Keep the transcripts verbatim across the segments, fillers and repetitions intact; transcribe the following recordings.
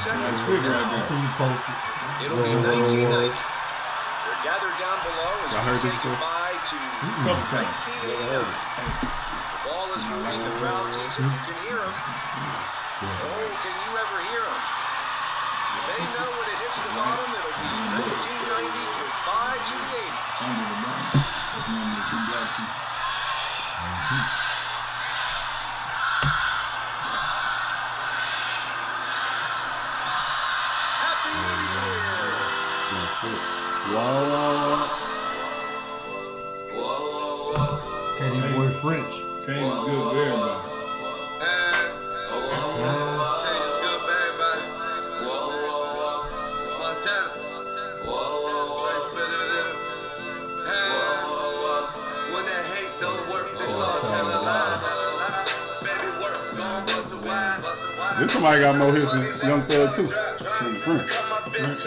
Seconds remaining. See you posted. It'll whoa, be nineteen ninety. They're gathered down below as we say goodbye to nineteen eighty-nine. The ball is moving. The crowd sees him. You can hear him. Oh, can you ever hear him? They know when it hits the bottom, it'll be nineteen ninety. Goodbye to the eighties. Under the bottom. That's normally two black pieces. Whoa, whoa, whoa. Whoa, whoa, whoa. Teddy boy French. Change is good for everybody. Change is good for everybody. Whoa, whoa, whoa. Montana. Whoa, whoa, whoa. When that hate don't work, they start telling lies. Baby work, gon' bust a wide, bust a wide. This somebody got more hits than Young Thug too. French. Right. I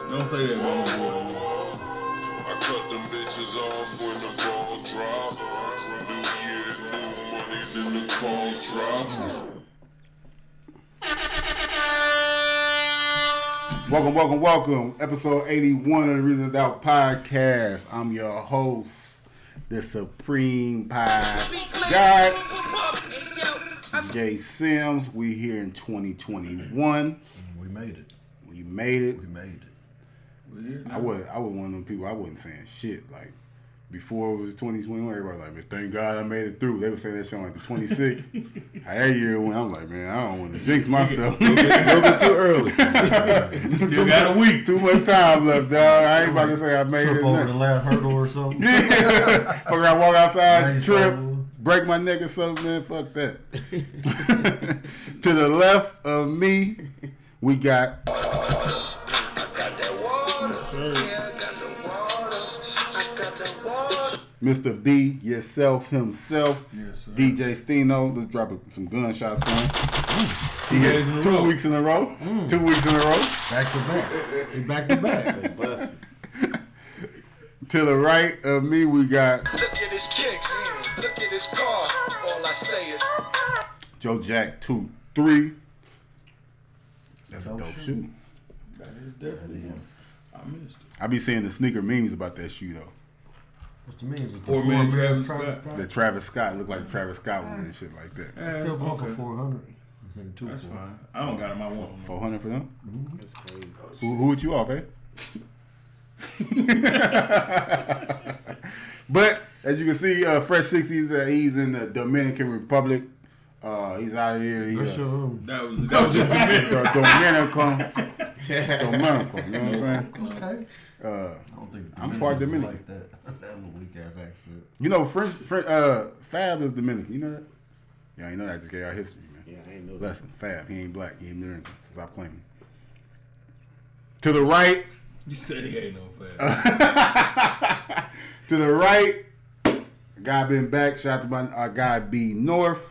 Don't say that, man. I cut them bitches off when the ball drop. New year, new money, then the call drop. Welcome, welcome, welcome. Episode eighty-one of the Reasons Out Podcast. I'm your host, the Supreme Pie God, Jay Sims. We here in twenty twenty-one. We made it. We made it. We made it. We're here now. I was I was one of them people. I wasn't saying shit like before it was twenty twenty-one. Everybody was like, man, thank God I made it through. They were saying that shit on like the twenty-sixth. That year when I'm like, man, I don't want to jinx myself. A little bit too early. You still got a week. Too much time left, dog. I ain't about to say I made trip it. Trip over the last hurdle or something. Yeah. Fuck around, walk outside, trip. Break my neck or something, man. Fuck that. To the left of me. We got. I got that water. Yeah, I got the water. I got that water. Mister B, yourself, himself. Yes, sir. D J Stino. Let's drop some gunshots for him. He had two row. weeks in a row. Mm. Two weeks in a row. Back to back. He's back to back. To the right of me, we got. Look at his kicks. Look at his car. All I say is. Joe Jack, two, three. That's a dope shoe. That is definitely one. I missed it. I be seeing the sneaker memes about that shoe though. What's the memes? Four man Travis Scott. The Travis Scott look like Travis Scott one and shit like that. It's still going for four hundred. That's fine. I don't got him. I want four hundred for them. Mm-hmm. That's crazy. Who, who would you off, eh? But as you can see, uh, Fresh Sixties. Uh, he's in the Dominican Republic. Uh, he's out of here. He, uh, sure. That was that was Dominican. Dominican, you know what I'm saying? Okay. Uh, I don't think I'm part Dominican. Like that, that little weak ass accent. You know, French, French, uh, Fab is Dominican. You know that? Yeah, you know that. I just gave our history, man. Yeah, I ain't know that. Listen, Fab, he ain't black. He ain't American. Stop claiming. To the right. You said he ain't no Fab. To the right, guy been back. Shout out to my our guy B North.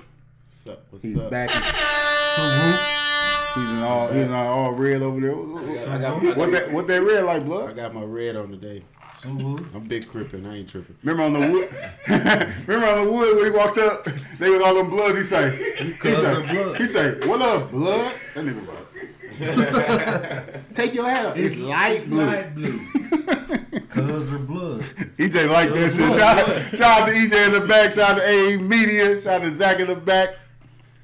What's up? What's he's up? Back. He's in all he's in all red over there. I got, I got what that what that red like, blood? I got my red on today. I'm big crippin'. I ain't tripping. Remember on the wood? Remember on the wood when he walked up? They was all them bloods. He say, he say, he say, what up, blood? That nigga was like, take your hat off. It's, it's light blue. Light blue. Cuz or blood. E J like that shit. Shout out to E J in the back. Shout out to A Media. Shout out to Zach in the back.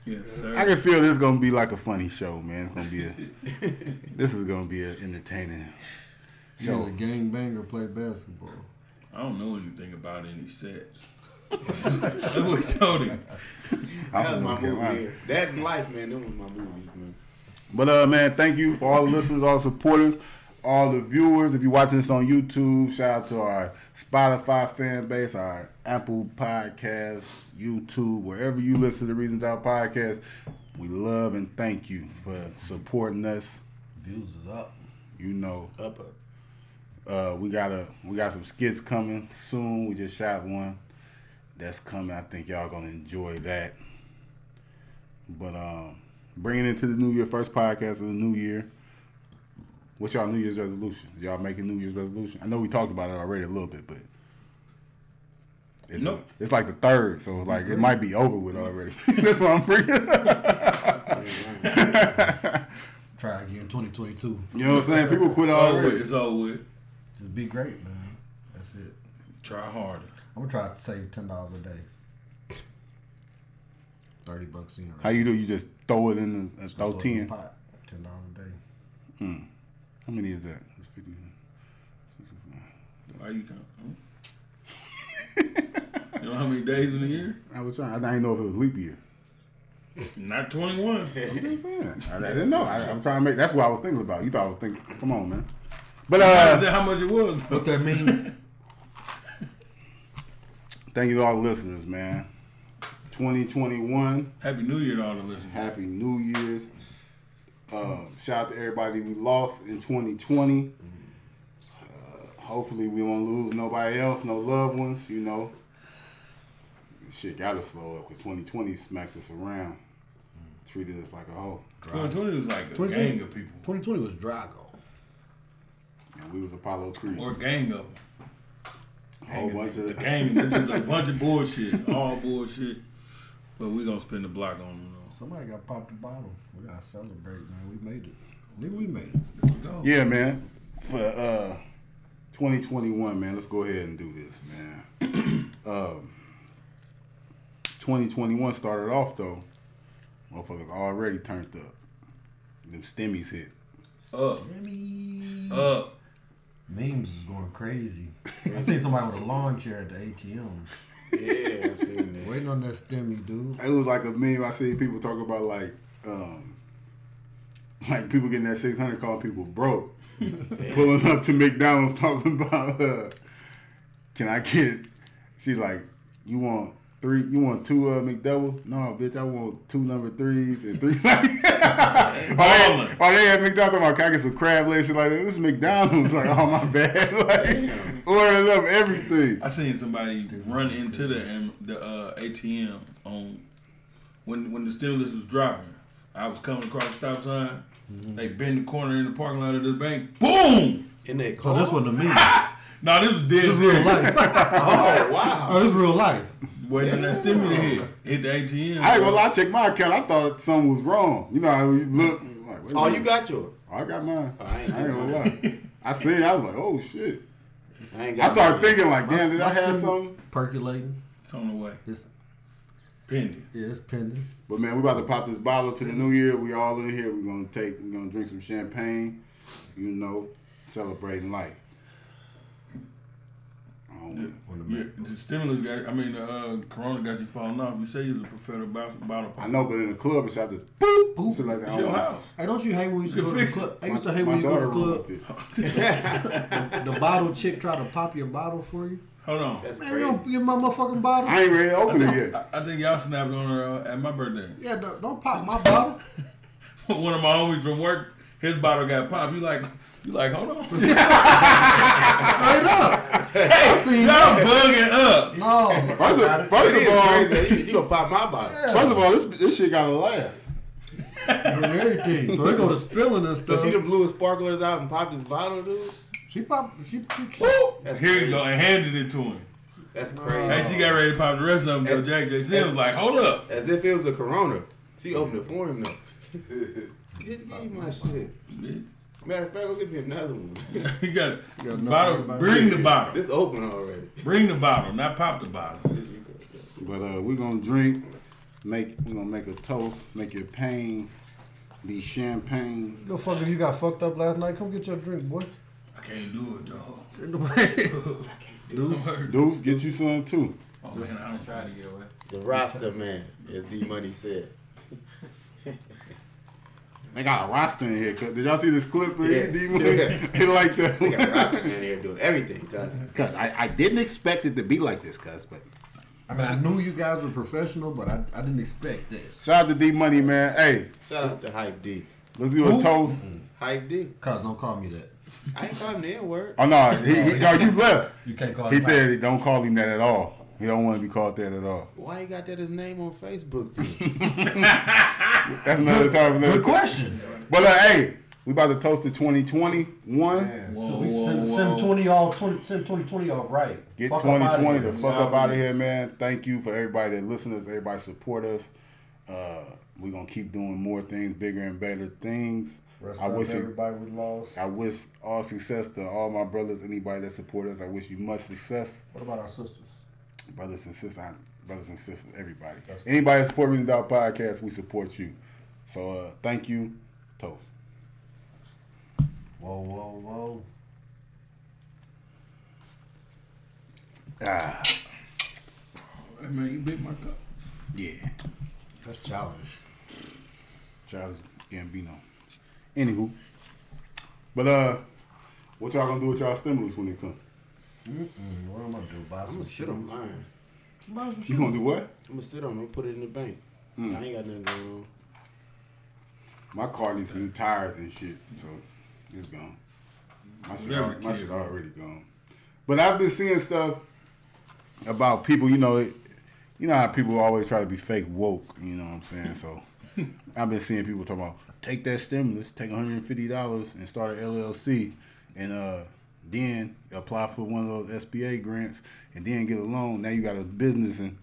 Yes, sir. I can feel this is gonna be like a funny show, man. It's gonna be a this is gonna be an entertaining show. He's a gangbanger play basketball. I don't know anything about any sets. That's what he told him. That was my movie. That and life, man. That was my movies, man. But uh, man, thank you for all the listeners, all the supporters, all the viewers. If you're watching this on YouTube, shout out to our Spotify fan base, our Apple Podcasts, YouTube, wherever you listen to the Reasons Out Podcast, We love and thank you for supporting us. Views is up. You know, up. Uh, we got a we got some skits coming soon. We just shot one that's coming. I think y'all gonna enjoy that. But um, bringing into the new year, first podcast of the new year. What's y'all New Year's resolution? Y'all making New Year's resolution? I know we talked about it already a little bit, but it's nope. a, it's like the third, so it's like mm-hmm. it might be over with already. That's what I'm bringing. Try again, twenty twenty-two. You know what I'm saying? People quit all over. It's all with. Just be great, man. That's it. Try harder. I'm gonna try to save ten dollars a day. Thirty bucks in. Right? How you do? You just throw it in the just throw throw ten. It in the pot. Ten dollars a day. Hmm. How many is that? It's fifty. Why you count? Huh? You know how many days in a year? I was trying. I didn't know if it was leap year. Not twenty-one. I'm just saying. I, I didn't know. I, I'm trying to make. That's what I was thinking about. You thought I was thinking. Come on, man. But uh, how much it was? What's that mean? Thank you to all the listeners, man. twenty twenty-one. Happy New Year to all the listeners. Happy New Year's. Um, shout out to everybody we lost in twenty twenty. Uh, hopefully we won't lose nobody else, no loved ones, you know. This shit gotta slow up because twenty twenty smacked us around, treated us like a hoe. twenty twenty was like a gang of people. twenty twenty was Drago. And we was Apollo Creed. Or gang of them. A whole gang bunch of... The gang, just a bunch of bullshit. All bullshit. But we gonna spin the block on them. Somebody got popped the bottle. We gotta celebrate, man. We made it. I think we made it. We go. Yeah, man. For uh, twenty twenty-one, man, let's go ahead and do this, man. um, twenty twenty-one started off, though. Motherfuckers already turned up. Them stimmies hit. Up. Stimmies. Up. Memes is going crazy. I seen somebody with a lawn chair at the A T M. Yeah, I seen that. Waiting on that stimmy, dude. It was like a meme. I seen people talk about like, um, like people getting that six hundred calling people broke, pulling up to McDonald's talking about, uh, can I get? She's like, you want three? You want two uh, McDoubles? No, bitch, I want two number threes and three. Oh, they, they had McDonald's talking about, can I get some crab legs? Shit like that. This is McDonald's. Like, oh, my bad. Like, ordering up everything. I seen somebody Still run into the the uh, A T M on when when the stimulus was dropping. I was coming across the stop sign. Mm-hmm. They bend the corner in the parking lot of the bank. Boom! In that car. So this wasn't a meme. No, this was dead. This is real life. Oh, wow. No, this is real life. Waiting on that stimulus hit. Hit the A T M. I ain't gonna lie, I checked my account. I thought something was wrong. You know how you look. Like, oh, you got yours? I got mine. Oh, I ain't, I ain't gonna lie. I seen it. I was like, oh, shit. I, ain't got I started mine. Thinking, like, damn, did I have something? Percolating. It's on the way. It's pending. Yeah, it's pending. But, man, we about to pop this bottle to the new year. We all in here. We're gonna take, we're gonna drink some champagne. You know, celebrating life. Yeah, yeah, the stimulus got, I mean, the uh, corona got you falling off. You say you was a professional bottle popper. I know, but in the club, it's out this boop, boop. Like it's your house. Hey, don't you hate when you, you go to the club? I used to hate when you go to the club. the, the bottle chick try to pop your bottle for you. Hold on. That's man, crazy. You don't get my motherfucking bottle. I ain't ready to open think, it yet. I, I think y'all snapped on her uh, at my birthday. Yeah, don't, don't pop my bottle. One of my homies from work, his bottle got popped. You like... You like, hold on. Straight up. Hey, I seen y'all bugging up. No. First of, first of all, you, you gonna pop my bottle. Yeah. First of all, this this shit gotta last. And everything. So they go to spilling and stuff. So she done blew his sparklers out and popped his bottle, dude? She popped. She, she, That's Here crazy. You go. And handed it to him. That's crazy. Hey, she got ready to pop the rest of them. So Jack J C was like, hold up. As if it was a corona. She opened it for him, though. Just give me my shit. Matter of fact, go get me another one. you got, you got bottle, bring the bottle. It's open already. Bring the bottle, not pop the bottle. But uh, we're gonna drink, make we're gonna make a toast, make your pain be champagne. Yo, fuck, if you got fucked up last night, come get your drink, boy. I can't do it, dog. I can't do Deuce, it. Deuce, get you some too. Oh man, I'm trying to get away. The roster man, as D-Money said. They got a roster in here. Cause did y'all see this clip? Of yeah. yeah. like that. They got a roster in here doing everything. Cause, cause I, I didn't expect it to be like this, cuz, but I mean, I knew you guys were professional, but I, I didn't expect this. Shout out to D-Money, man. Hey. Shout out to Hype D. Let's do a toast. Hype D. Cuz, don't call me that. I ain't calling him the N-word. Oh, no. He, he, no, you left. You can't call him He said he don't call him that at all. He don't want to be called that at all. Why he got that his name on Facebook? That's another time. Good question. But, uh, hey, we about to toast to twenty twenty-one. Man, whoa, so we whoa, send, whoa. send twenty off, twenty, send twenty twenty off right. Get fuck twenty twenty the fuck up out of here, man. Thank you for everybody that listens, everybody support us. Uh, we're going to keep doing more things, bigger and better things. Rest I wish everybody with loss. I wish all success to all my brothers, anybody that support us. I wish you much success. What about our sisters? Brothers and sisters, brothers and sisters, everybody. That's anybody that support Reason Doubt Podcast, we support you. So uh, thank you. Toast. Whoa, whoa, whoa. Ah. Hey, man, you bit my cup. Yeah. That's childish. Childish Gambino. Anywho. But uh, what y'all gonna do with y'all stimulus when they come? Mm-mm. What am I gonna do? Buy some I'm gonna sit on mine. You shit. Gonna do what? I'm gonna sit on them, put it in the bank. Mm. I ain't got nothing going on. My car needs new tires and shit, so it's gone. My shit, all, my shit already gone. But I've been seeing stuff about people, you know, it, you know how people always try to be fake woke, you know what I'm saying? So I've been seeing people talking about take that stimulus, take one hundred fifty dollars and start an L L C and uh, then apply for one of those S B A grants and then get a loan. Now you got a business and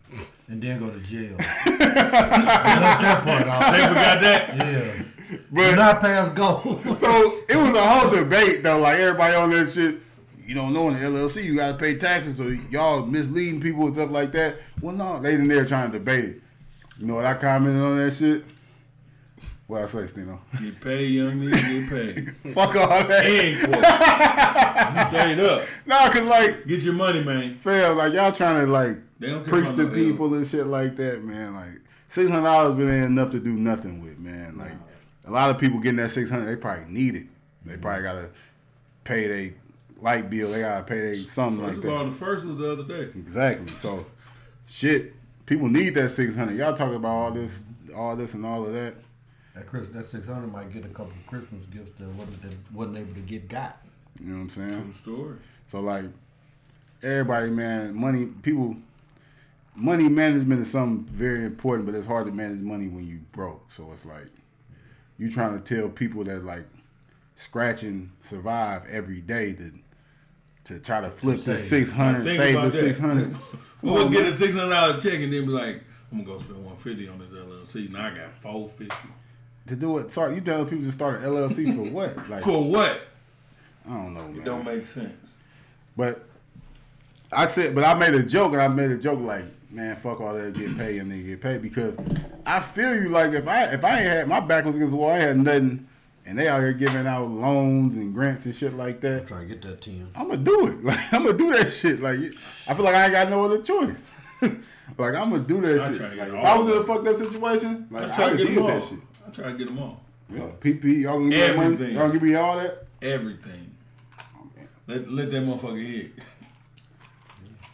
and then go to jail. They that part out. They forgot that? Yeah. But do not pass go. So it was a whole debate though. Like everybody on that shit, you don't know in the L L C you gotta pay taxes. So y'all misleading people and stuff like that. Well, no, they in there trying to debate it. You know what I commented on that shit? What I say, Stino? You pay, young nigga, get paid. Fuck all that. And quote. Straight up. Nah, cause like get your money, man. Fair, like y'all trying to like preach to people hell. And shit like that, man. Like six hundred dollars really ain't enough to do nothing with, man. Like. Nah. A lot of people getting that six hundred dollars, they probably need it. They probably got to pay their light bill. They got to pay their something first like that. First of all, the first was the other day. Exactly. So, shit, people need that six hundred dollars. Y'all talking about all this all this, and all of that. That that six hundred dollars might get a couple of Christmas gifts that wasn't, that wasn't able to get got. You know what I'm saying? True story. So, like, everybody, man, money, people, money management is something very important, but it's hard to manage money when you broke. So, it's like. You trying to tell people that like scratch and survive every day to to try to flip the six hundred, save the six hundred. We'll get a six hundred dollar check and then be like, I'm gonna go spend one fifty on this L L C. Now I got four fifty to do it. Sorry, you telling people to start an L L C for what? Like for what? I don't know, man. It don't make sense. But I said, but I made a joke and I made a joke like. Man, fuck all that, get paid and then get paid because I feel you like if I if I ain't had my back was against the wall, I had nothing, and they out here giving out loans and grants and shit like that. I'm trying to get that ten. I'm gonna do it. Like I'm gonna do that shit. Like I feel like I ain't got no other choice. Like I'm gonna do that shit. Like, if I was in a fucked up situation, like I would deal with that shit. I'm trying to get them all. Yeah, P P, y'all gonna give me money? Y'all gonna give me all that? Everything. Oh, let let that motherfucker hit.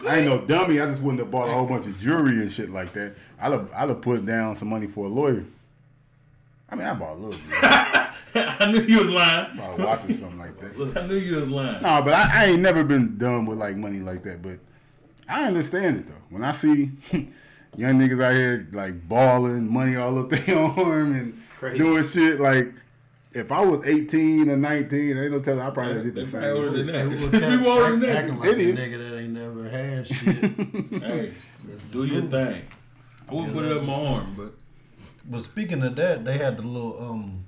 I ain't no dummy. I just wouldn't have bought a whole bunch of jewelry and shit like that. I'd have, I'd have put down some money for a lawyer. I mean, I bought a little bit. I knew you was lying. I was watching something like that. I knew you was lying. No, but I, I ain't never been dumb with like money like that. But I understand it though. When I see young niggas out here like balling money all up their arm and crazy. Doing shit like. If I was eighteen or nineteen, they don't tell I probably yeah, did the same. People older than that. Acting like a nigga that ain't never had shit. Hey, do your thing. I wouldn't yeah, put it up my arm, but. But speaking of that, they had the little, um,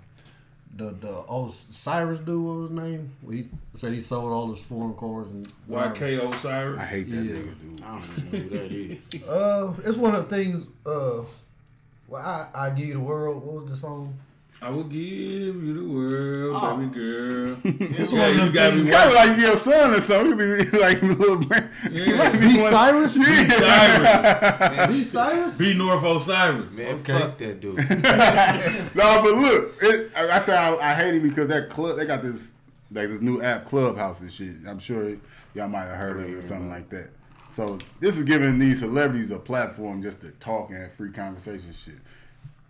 the, the old Cyrus dude, what was his name? He said he sold all his foreign cars. And Y K Osiris? I hate that yeah. nigga, dude. I don't even know who that is. Uh, it's one of the things, uh, well, I, I Give You the World. What was the song? I will give you the world, oh. baby girl. This yeah, you got me kind of like your son or something. You be like little man. Yeah. Be, be Cyrus? Be Cyrus. Man, be Cyrus? Be North Osiris. Man, okay. Fuck that dude. No, but look, it, I, I said I, I hate him because that club, they got this like this new app, Clubhouse and shit. I'm sure it, y'all might have heard of it or something like that. So this is giving these celebrities a platform just to talk and have free conversation shit.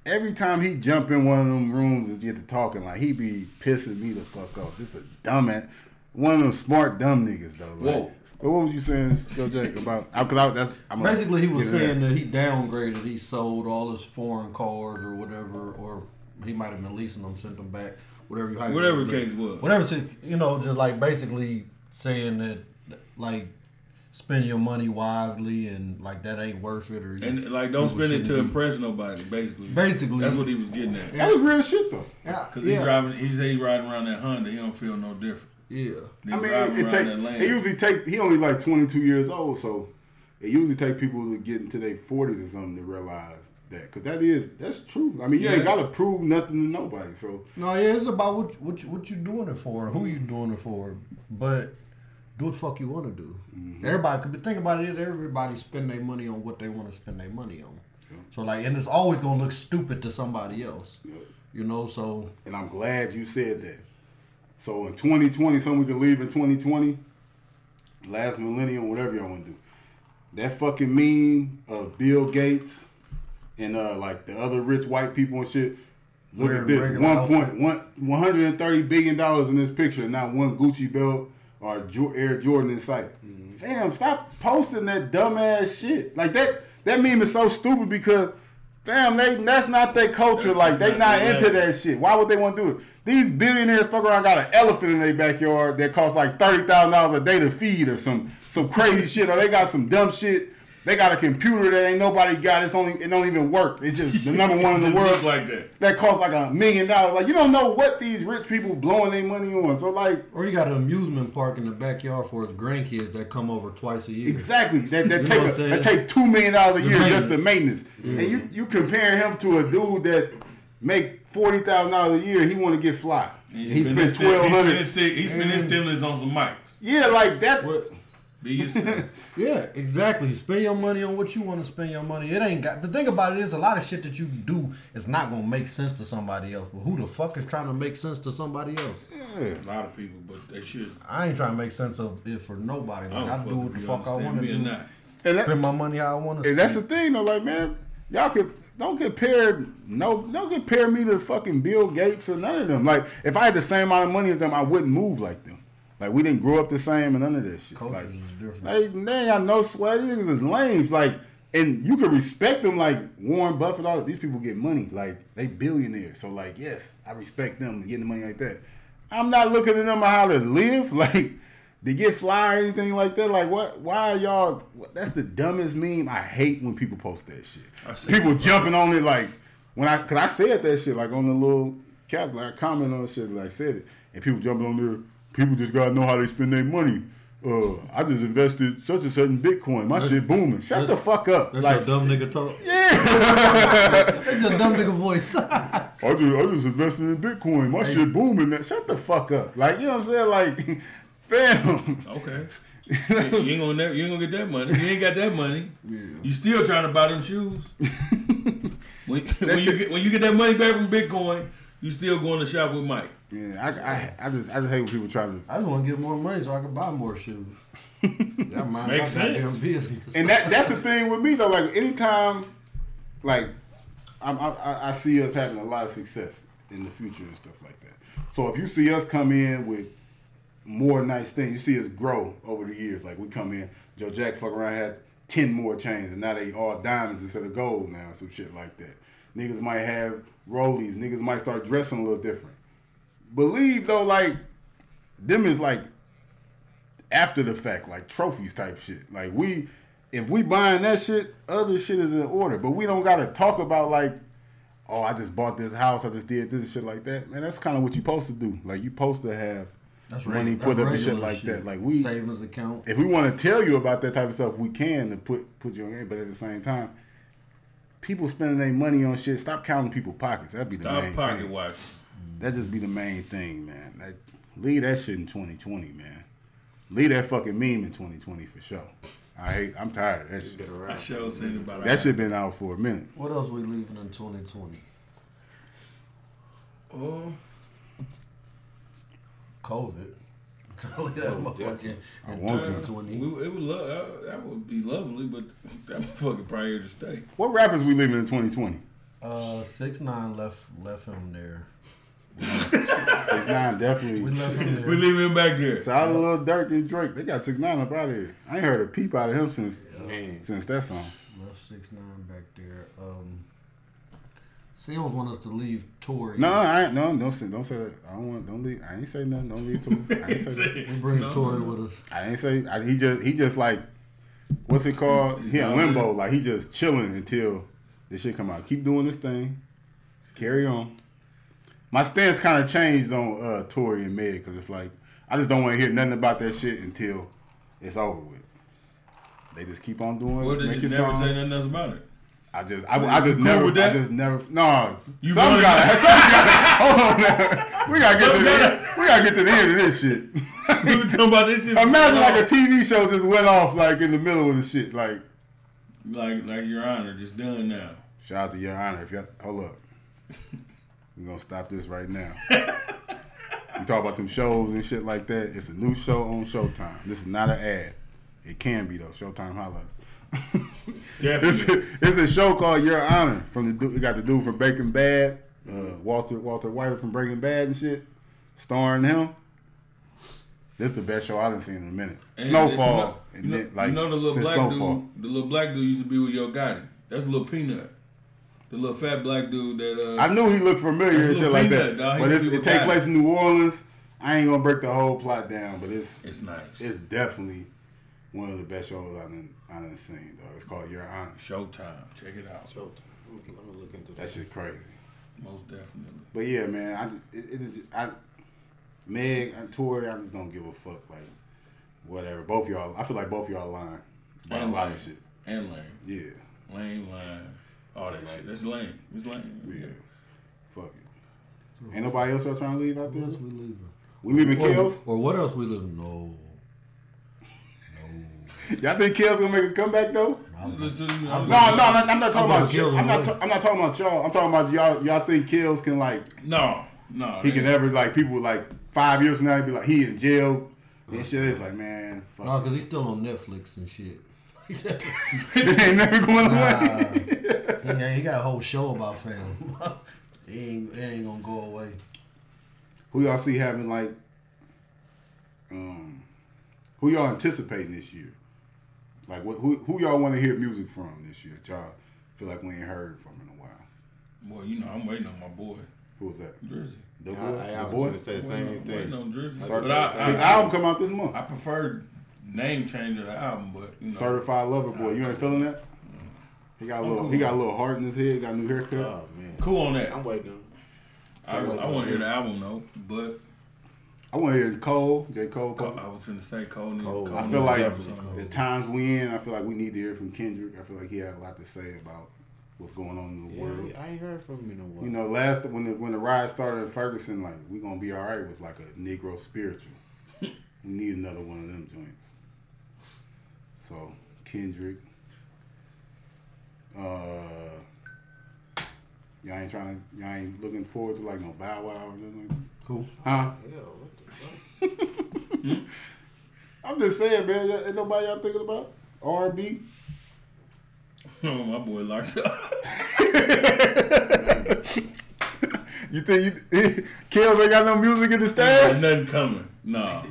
Every time he jump in one of them rooms and get to talking, like, he be pissing me the fuck off. This is a dumb ass, one of them smart dumb niggas though. Like, whoa. But what was you saying, Joe Jake, about? Because I, that's I'm basically he was saying that. that he downgraded, he sold all his foreign cars or whatever, or he might have been leasing them, sent them back, whatever you hype whatever case like, was, whatever you know, just like basically saying that like spend your money wisely and like that ain't worth it or and you, like don't spend it to impress nobody. Basically, basically that's what he was getting at. That was real shit though, because yeah. he driving, he say he riding around that Honda, he don't feel no different. Yeah, I mean, it, take, it usually take. He only like twenty-two years old, so it usually take people to get into their forties or something to realize that, because that is that's true. I mean, you yeah. ain't gotta prove nothing to nobody. So no, yeah, it's about what what you, what you doing it for, who you doing it for, but do what the fuck you want to do. Mm-hmm. Everybody, the thing about it is, everybody spend their money on what they want to spend their money on. Yeah. So like, and it's always gonna look stupid to somebody else, yeah. you know. So and I'm glad you said that. So in twenty twenty, something we can leave in twenty twenty, last millennium, whatever y'all want to do. That fucking meme of Bill Gates and uh, like the other rich white people and shit. Look We're at this. one hundred thirty billion dollars in this picture and not one Gucci belt or Air Jordan in sight. Mm-hmm. Fam, stop posting that dumbass shit. Like that, that meme is so stupid because, fam, they, that's not their culture. Like they not into that shit. Why would they want to do it? These billionaires fuck around got an elephant in their backyard that costs like thirty thousand dollars a day to feed or some some crazy shit. Or they got some dumb shit. They got a computer that ain't nobody got. It's only It don't even work. It's just the number one in the world. Like that. That costs like a million dollars. Like, you don't know what these rich people blowing their money on. So like, or you got an amusement park in the backyard for his grandkids that come over twice a year. Exactly. That that take a, that take two million dollars a year just the maintenance. Mm. And you you compare him to a dude that make Forty thousand dollars a year, he want to get fly. He, he spent twelve hundred. He spent his, his stimulus on some mics. Yeah, like that. What? Be yourself. Yeah, exactly. Spend your money on what you want to spend your money. It ain't got the thing about it is a lot of shit that you do is not gonna make sense to somebody else. But who the fuck is trying to make sense to somebody else? Yeah, a lot of people, but they should. I ain't trying to make sense of it for nobody. Like, I, I do what the fuck I want to do. Not. And that, spend my money how I want to. And that's the thing though, like, man. Y'all could don't compare no don't compare me to fucking Bill Gates or none of them. Like, if I had the same amount of money as them, I wouldn't move like them. Like, we didn't grow up the same and none of that shit. Culture like, is different. Like, they ain't got no sweat. These niggas is lame. Like, and you could respect them. Like Warren Buffett, all these people get money. Like, they billionaires. So like, yes, I respect them getting money like that. I'm not looking at them on how to live. Like, to get fly or anything like that. Like, what? Why are y'all? That's the dumbest meme. I hate when people post that shit. People that, jumping on it like when I, cause I said that shit like on the little cap, like comment on shit, like I said it, and people jumping on there. People just gotta know how they spend their money. Uh, I just invested such and such in Bitcoin. My that's, shit booming. Shut the fuck up. That's like, a dumb nigga talk. Yeah, that's a dumb nigga voice. I just I just invested in Bitcoin. My hey. shit booming. That shut the fuck up. Like, you know what I'm saying? Like. Bam. Okay. You ain't gonna never, you ain't gonna get that money. You ain't got that money. Yeah. You still trying to buy them shoes. when, when, you get, when you get that money back from Bitcoin, you still going to shop with Mike. Yeah, I, I, I just I just hate when people try to. I just want to get more money so I can buy more shoes. That might makes sense. Business. And that that's the thing with me though. Like, anytime, like I'm, I I see us having a lot of success in the future and stuff like that. So if you see us come in with more nice things. You see us grow over the years. Like, we come in, Joe Jack fuck around had ten more chains, and now they all diamonds instead of gold now, or some shit like that. Niggas might have rollies. Niggas might start dressing a little different. Believe, though, like, them is, like, after the fact, like, trophies type shit. Like, we, if we buying that shit, other shit is in order. But we don't got to talk about, like, oh, I just bought this house, I just did this and shit like that. Man, that's kind of what you supposed to do. Like, you supposed to have That's money put up and shit like shit. that. Like, we savings account. If we want to tell you about that type of stuff, we can to put put you on it. But at the same time, people spending their money on shit. Stop counting people's pockets. That'd be Stop the main pocket thing. Watch. That just be the main thing, man. Like, leave that shit in twenty twenty, man. Leave that fucking meme in twenty twenty for sure. I hate. I'm tired of that shit. I sure seen about that shit been out for a minute. What else we leaving in twenty twenty? Oh. COVID. Totally that motherfucking. I want to. twenty We, it would love, I, that would be lovely, but that motherfucker probably here to stay. What rappers we leaving in twenty twenty? Uh, six nine left left him there. six nine definitely. We left him there. We leaving him back there. So I yeah. Lil Durk and Drake, they got six nine up out of here. I ain't heard a peep out of him since yeah. since that song. Left six nine back there. Um. Seals want us to leave Tory. No, I ain't, no, don't say, don't say that. I don't want, don't leave. I ain't say nothing. Don't leave Tory. I ain't say that. We bring no, Tory no. with us. I ain't say. I, he just, he just like, what's it called? He in limbo. Like he just chilling until this shit come out. Keep doing this thing. Carry on. My stance kind of changed on uh, Tory and Meg because it's like I just don't want to hear nothing about that shit until it's over with. They just keep on doing. Well, they make just never song. Say nothing else about it. I just, I, I just cool never, I just never. No, you something got to, something got to. Hold on, now. We gotta get to the, end. we gotta get to the end of this shit. You talking about this shit? Imagine like a T V show just went off like in the middle of the shit, like, like, like Your Honor, just done now. Shout out to Your Honor. If y'all hold up, we're gonna stop this right now. We talk about them shows and shit like that. It's a new show on Showtime. This is not an ad. It can be though. Showtime highlight. it's, a, it's a show called Your Honor from the dude. It got the dude from Breaking Bad, uh, Walter Walter White from Breaking Bad and shit, starring him. This is the best show I done seen in a minute. And Snowfall, and you know, then, like you know the little black Snowfall. dude, the little black dude used to be with Yo Gotti. That's a little Peanut, the little fat black dude that. Uh, I knew he looked familiar and shit like that. Dog. But it's, it takes place in New Orleans. I ain't gonna break the whole plot down, but it's it's nice. It's definitely one of the best shows I done, I done seen, though. It's called Your Honor. Showtime. Check it out. Showtime. I'm gonna look into that. That shit's crazy. Most definitely. But yeah, man, I just, it, it just I, Meg and Tori, I just don't give a fuck. Like, whatever. Both y'all, I feel like both y'all lying about a lot of shit. And lame. Yeah. Lame, lying. All that shit. That's lame. It's lame. Yeah. yeah. Fuck it. Ain't nobody else y'all trying to leave out there? What else we leaving? We leaving Kills? Or what else we leaving? No. Y'all think Kel's gonna make a comeback though? Listen, no, no, not, I'm not talking I'm about. Y'all. I'm not. Ta- I'm not talking about y'all. I'm talking about y'all. Y'all think Kel's can like? No, no. He can ever like people like five years from now be like he in jail and shit. It's like man, fuck no, because he's still on Netflix and shit. It ain't never going away. Nah, he, he got a whole show about fam. It ain't, it ain't gonna go away. Who y'all see having like? Um, who y'all anticipating this year? Like, what, who who y'all want to hear music from this year that y'all feel like we ain't heard from in a while? Well, you know, I'm waiting on my boy. Who was that? Drizzy. The boy? I, I, I the boy? Was going to say the same I'm thing. Waiting on Drizzy. But I, his I, album come out this month. I prefer name change of the album, but, you know. Certified Lover Boy. You ain't feeling that? Mm. He got a little cool. He got a little heart in his head. Got a new haircut. Oh, man. Cool on that. I'm waiting on I, I, I want to hear the albm. album, though, but... I want to hear Cole, J. Cole. Cole. I was finna say Cole. Cole. Cole. I feel like the times we in, I feel like we need to hear from Kendrick. I feel like he had a lot to say about what's going on in the yeah, world. I ain't heard from him in a while. You know, last when the when the riot started in Ferguson, like we gonna be all right with like a Negro spiritual. We need another one of them joints. So Kendrick, uh, y'all ain't trying to, y'all ain't looking forward to like no Bow Wow or nothing like that. Cool. Huh? Hell. hmm? I'm just saying, man. Ain't nobody y'all thinking about R and B? Oh, my boy locked up. You think you Kels ain't got no music in the stash? Ain't nothing coming. No.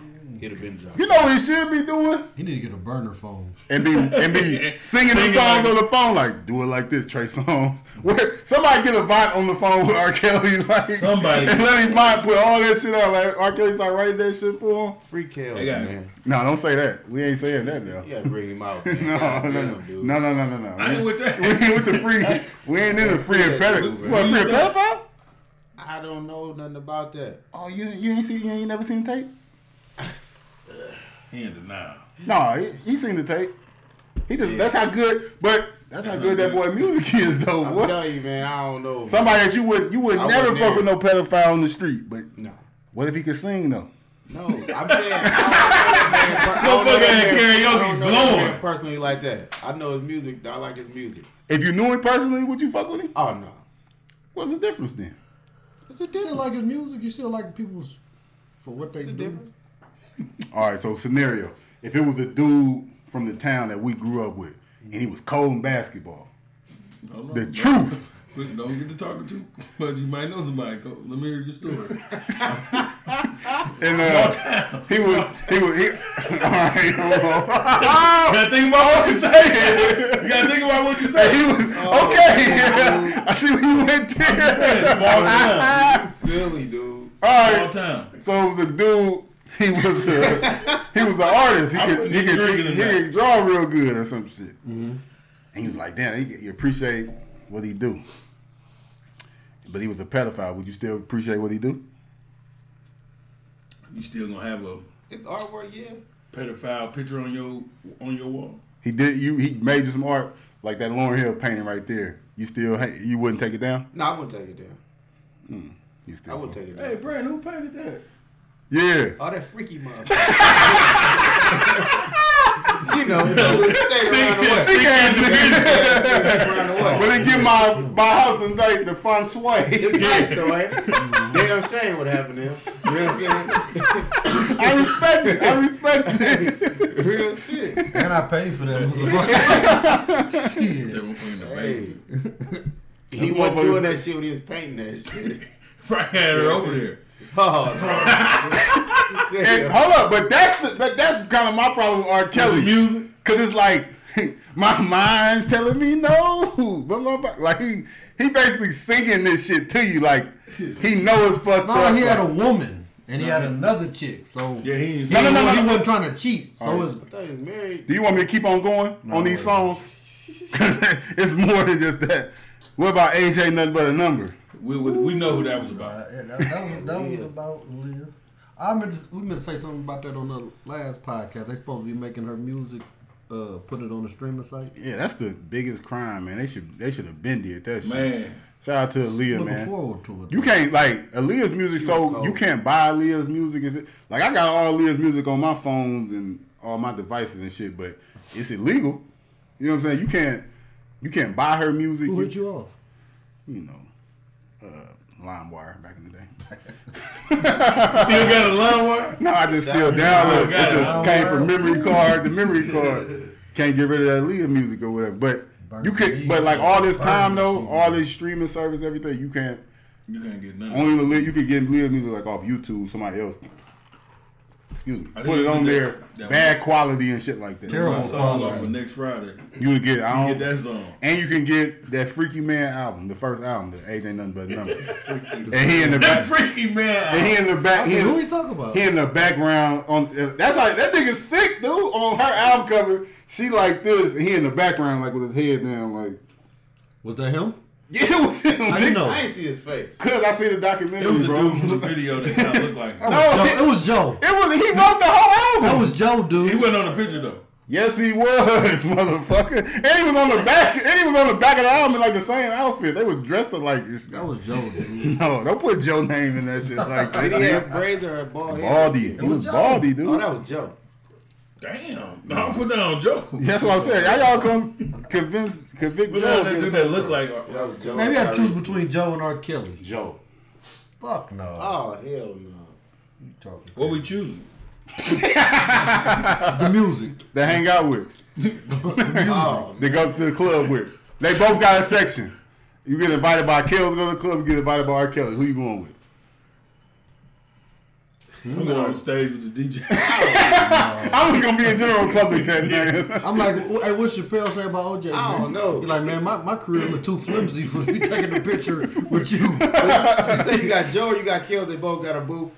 It'd have been dropped. You know what he should be doing? He need to get a burner phone and be and be singing, singing the songs like on the phone like do it like this, Trey Songz. Somebody get a bot on the phone with R Kelly like somebody and let him bot put all that shit out. Like R Kelly start writing that shit for him. Free Kells, man. No, don't say that. We ain't saying that now. Yeah, bring him out. Man. no, God, no, him, no, no, no, no, no. I ain't with that. We ain't with the free. We ain't in the free and pedophile. What free and pedophile? I don't know nothing about that. Oh, you you ain't see you ain't never seen tape. He in denial. No, he, he seen the tape. He just yeah. That's how good, but that's how good that boy music is, though. I'm telling you, man, I don't know. Somebody man. that you would you would I never fuck with no pedophile on the street, but no. What if he could sing though? No, I'm saying. I don't know that man, no fucking karaoke, I don't know that man personally like that. I know his music. I like his music. If you knew him personally, would you fuck with him? Oh no. What's the difference then? It's a difference. You still like his music. You still like people's for what they do. Difference? All right, so scenario. If it was a dude from the town that we grew up with, and he was cold in basketball, no, no, the no. truth. Look, don't get to talking to, but you might know somebody. Go, let me hear your story. And uh, he was, he was, he, all right, hold on. You gotta think about what you're saying. You gotta think about what you're saying. He was, oh, okay, yeah. I see what you went there. Small town. You silly, dude. All right. Small town. So the dude, he was a, he was an artist. He could, he could, he could draw real good or some shit. Mm-hmm. And he was like, damn, he, he appreciate what he do. But he was a pedophile. Would you still appreciate what he do? You still gonna have a it's artwork, yeah. Pedophile picture on your on your wall. He did you he made you some art like that Lauren Hill painting right there. You still you wouldn't take it down? No, I wouldn't take it down. Mm, you still I wouldn't take it down. Hey, Brandon, who painted that? Yeah. All that freaky motherfucker. You know, you know sick, sick ass nigga. When they get my, my house and like the fun sway. It's nice though, ain't it? Damn shame what happened there. Real shit. I respect it. I respect it. Real shit. And I paid for that. Shit. Hey. He wasn't doing that shit when he was painting that shit. Right had her over there. Oh, no. And, hold up, but that's the, but that's kind of my problem with R. Kelly music, cause it's like my mind's telling me no, but my like he he basically singing this shit to you, like he knows fucked no, up. No, he had a woman and he no, had another chick, so yeah, he, he no, no, no, no, he wasn't trying to cheat. So right. I thought he was married. Do you want me to keep on going no, on these songs? It's more than just that. What about A J? Nothing but a number. We we, we know who that was about. Uh, yeah, that, that was, that was yeah. about Aaliyah. I meant to, we meant to say something about that on the last podcast. They supposed to be making her music, uh, put it on the streaming site. Yeah, that's the biggest crime, man. They should they should have been did that shit. Man, shout out to Aaliyah, looking man. Forward to it. You can't like Aaliyah's music, she so you can't buy Aaliyah's music and shit. Like I got all Aaliyah's music on my phones and all my devices and shit, but it's illegal. You know what I'm saying? You can't you can't buy her music. Who hit you, you off? You know. Uh, lime wire back in the day. Still got a lime wire? No, I just that still download. It just came from memory card to memory card. Can't get rid of that Aaliyah music or whatever. But Burns you could. But like all this Burns time though, all this streaming service, everything, you can't. You can't get nothing. Only Aaliyah, you could get Aaliyah music like off YouTube. Somebody else. Excuse me. I put it on there. Bad one. Quality and shit like that. Terrible song off of next Friday. You would get, I don't, get that song. And you can get that Freaky Man album, the first album, that A J Nothing But Number. And he in the back. That Freaky Man album. And he in the back. He in, who are you talking about? He in the background on. That's like that nigga's sick, dude. On her album cover, she like this, and he in the background like with his head down, like. Was that him? Yeah, it was him. I didn't know. I didn't see his face. Because I see the documentary, it was bro. It was a dude from the video that kind of looked like him. No, it, it was Joe. It was, he wrote the whole album. That was Joe, dude. He wasn't on the picture, though. Yes, he was, motherfucker. And he was on the back And he was on the back of the album in like the same outfit. They was dressed up like this. That was Joe, dude. No, don't put Joe's name in that shit like that. Did he have braids or a bald head? Baldy. It was Baldy, dude. Oh, that was Joe. Damn. No, I put that on Joe. That's what I'm saying. Y'all, y'all come convince, convict but Joe. That, that look like R- that was Joe. Maybe I choose between Joe and R. Kelly. Joe. Fuck no. Oh, hell no. You talking what we choosing? The music. They hang out with. The oh, they go to the club with. They both got a section. You get invited by Kells, go to the club, you get invited by R. Kelly. Who you going with? I'm going on stage with the D J. I was going to be in general public that night. I'm like, hey, what's Chappelle say about O J? I don't man? know. He's like, man, my, my career is too flimsy for me taking a picture with you. You say you got Joe or you got Kells, they both got a boo.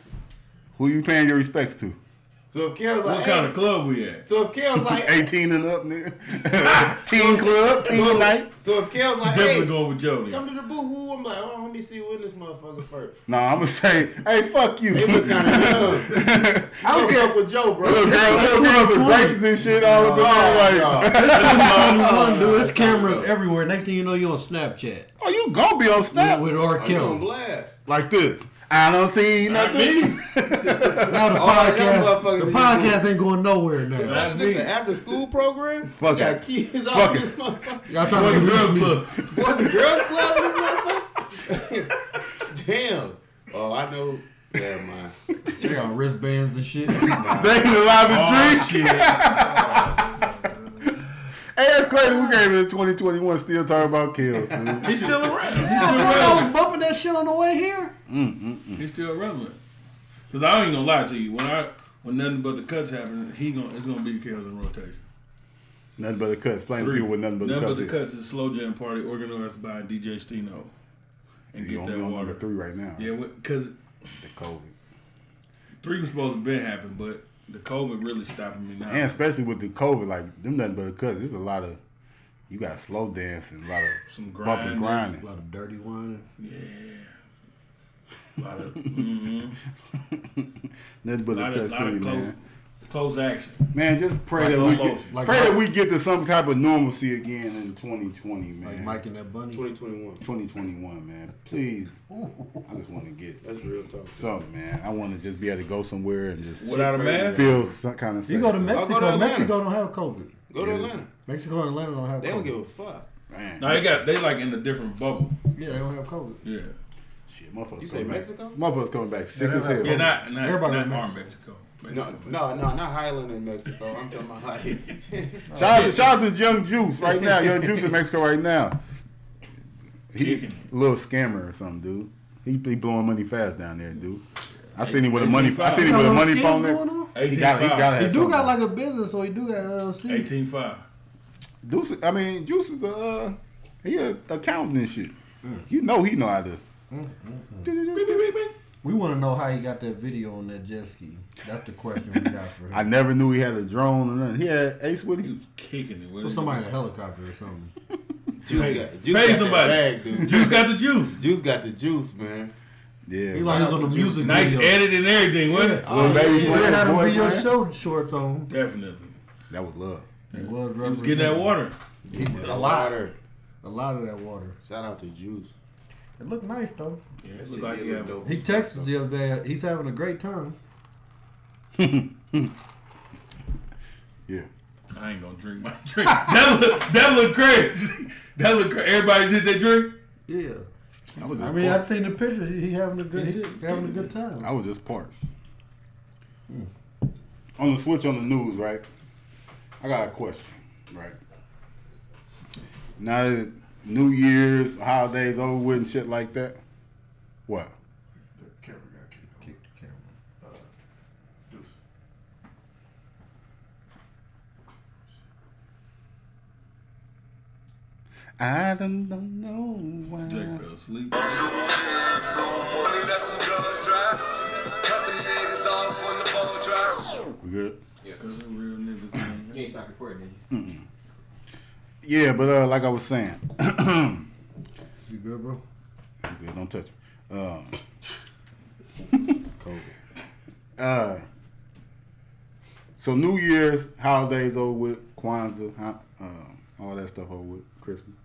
Who you paying your respects to? So Kells like, what kind hey. of club we at? So Kells like, eighteen and up, nigga. Teen club, teen so, night. So Kells like, definitely hey, going with Joe. Come to the boo-hoo. I'm like, oh, let me see who in this motherfucker first. Nah, I'm gonna say, hey, fuck you. They look kind of young. I don't care with Joe, bro. Little girl, little girls with braces and shit all the time. twenty twenty-one, dude. This camera's everywhere. Next thing you know, you on Snapchat. Oh, you gonna be on Snap with R. Kelly. Blast like this. I don't see nothing. Now the podcast, the podcast ain't going nowhere now. Is this an after school program? Fuck you got kids it. Fuck this it. Motherfucker. Y'all trying to the girls club. What's the girls club? This motherfucker? Damn. Oh, I know. Never mind. They got wristbands and shit. They ain't allowed to drink. Hey, that's crazy. We came in twenty twenty-one still talking about kills. Dude. He's still around. He's still around. I was bumping that shit on the way here. Mm, mm, mm. He's still relevant. Cause I ain't gonna lie to you. When I when nothing but the cuts happen, he gonna it's gonna be kills in rotation. Nothing but the cuts. Playing people with nothing but the cuts. Nothing but the cuts is a slow jam party organized by D J Stino. And you get that on water. Number three right now. Yeah, because the COVID. Three was supposed to have been happening, but the COVID really stopping me now. And especially with the COVID, like them nothing but the cuts. There's a lot of you got slow dancing, a lot of some grinding, grinding, a lot of dirty whining. Yeah. A lot of mm-hmm. nothing but the cuts three, man. Close action. Man, just pray, like that, we get, like pray that we get to some type of normalcy again in twenty twenty, man. Like Mike and that bunny? twenty twenty-one. twenty twenty-one, man. Please. I just want to get That's real talk. something, man. I want to just be able to go somewhere and just without a mask? Feel some kind of sense. You go to Mexico. Go to Mexico don't have COVID. Go to Atlanta. Mexico and Atlanta don't have COVID. They don't give a fuck. Man. No, they got, they like in a different bubble. Yeah, they don't have COVID. Yeah. Shit, motherfuckers you say Mexico? Back. Motherfuckers coming back sick yeah, as hell. Yeah, not, not, Everybody not Mexico. Mexico. Mexico. No, no, no, not Highland in Mexico. I'm talking about Highland. Shout out, shout out to Young Juice right now. Young Juice in Mexico right now. He a little scammer or something, dude. He be blowing money fast down there, dude. I seen him with a money. I seen him with a money phone there. He got, he got. He do got like a business, or he do got L L C. Eighteen five. Juice. I mean, Juice is a uh, he a accountant and shit. Mm. You know, he know how to. Mm, mm, mm. We want to know how he got that video on that jet ski. That's the question we got for him. I never knew he had a drone or nothing. He had Ace with him. He was kicking it. With well, somebody in a helicopter or something. Juice got, Juice Say got somebody. Bag, dude. Juice got the juice. Juice got the juice, man. Yeah. He like he was on the music nice video. Nice edit and everything, wasn't it? Lil Baby had a video show shorts on. Definitely. That was love. He yeah. was, he was getting that water. He was a lot. Water. A lot of that water. Shout out to Juice. It looked nice though. Yeah, it looked like he, had he texted us the other day. He's having a great time. Yeah. I ain't gonna drink my drink. That look, that look crazy. That look. Everybody's hit their drink. Yeah. I, was I mean, I've seen the pictures. He, he having a good. He did, he having a good time. I was just parched. Hmm. On the switch on the news, right? I got a question, right? Now that New Year's, holidays over with and shit like that. What? The camera got kicked off. Kicked the camera. Uh, Deuce. I don't, don't know why. Jake fell asleep. We good? Yeah. Real niggas. You ain't stopped recording, did you? Mm-mm. Yeah, but uh, like I was saying, you good, bro? I'm good. Don't touch me. Um, COVID. Uh, so New Year's, holidays over with, Kwanzaa, uh, all that stuff over with, Christmas.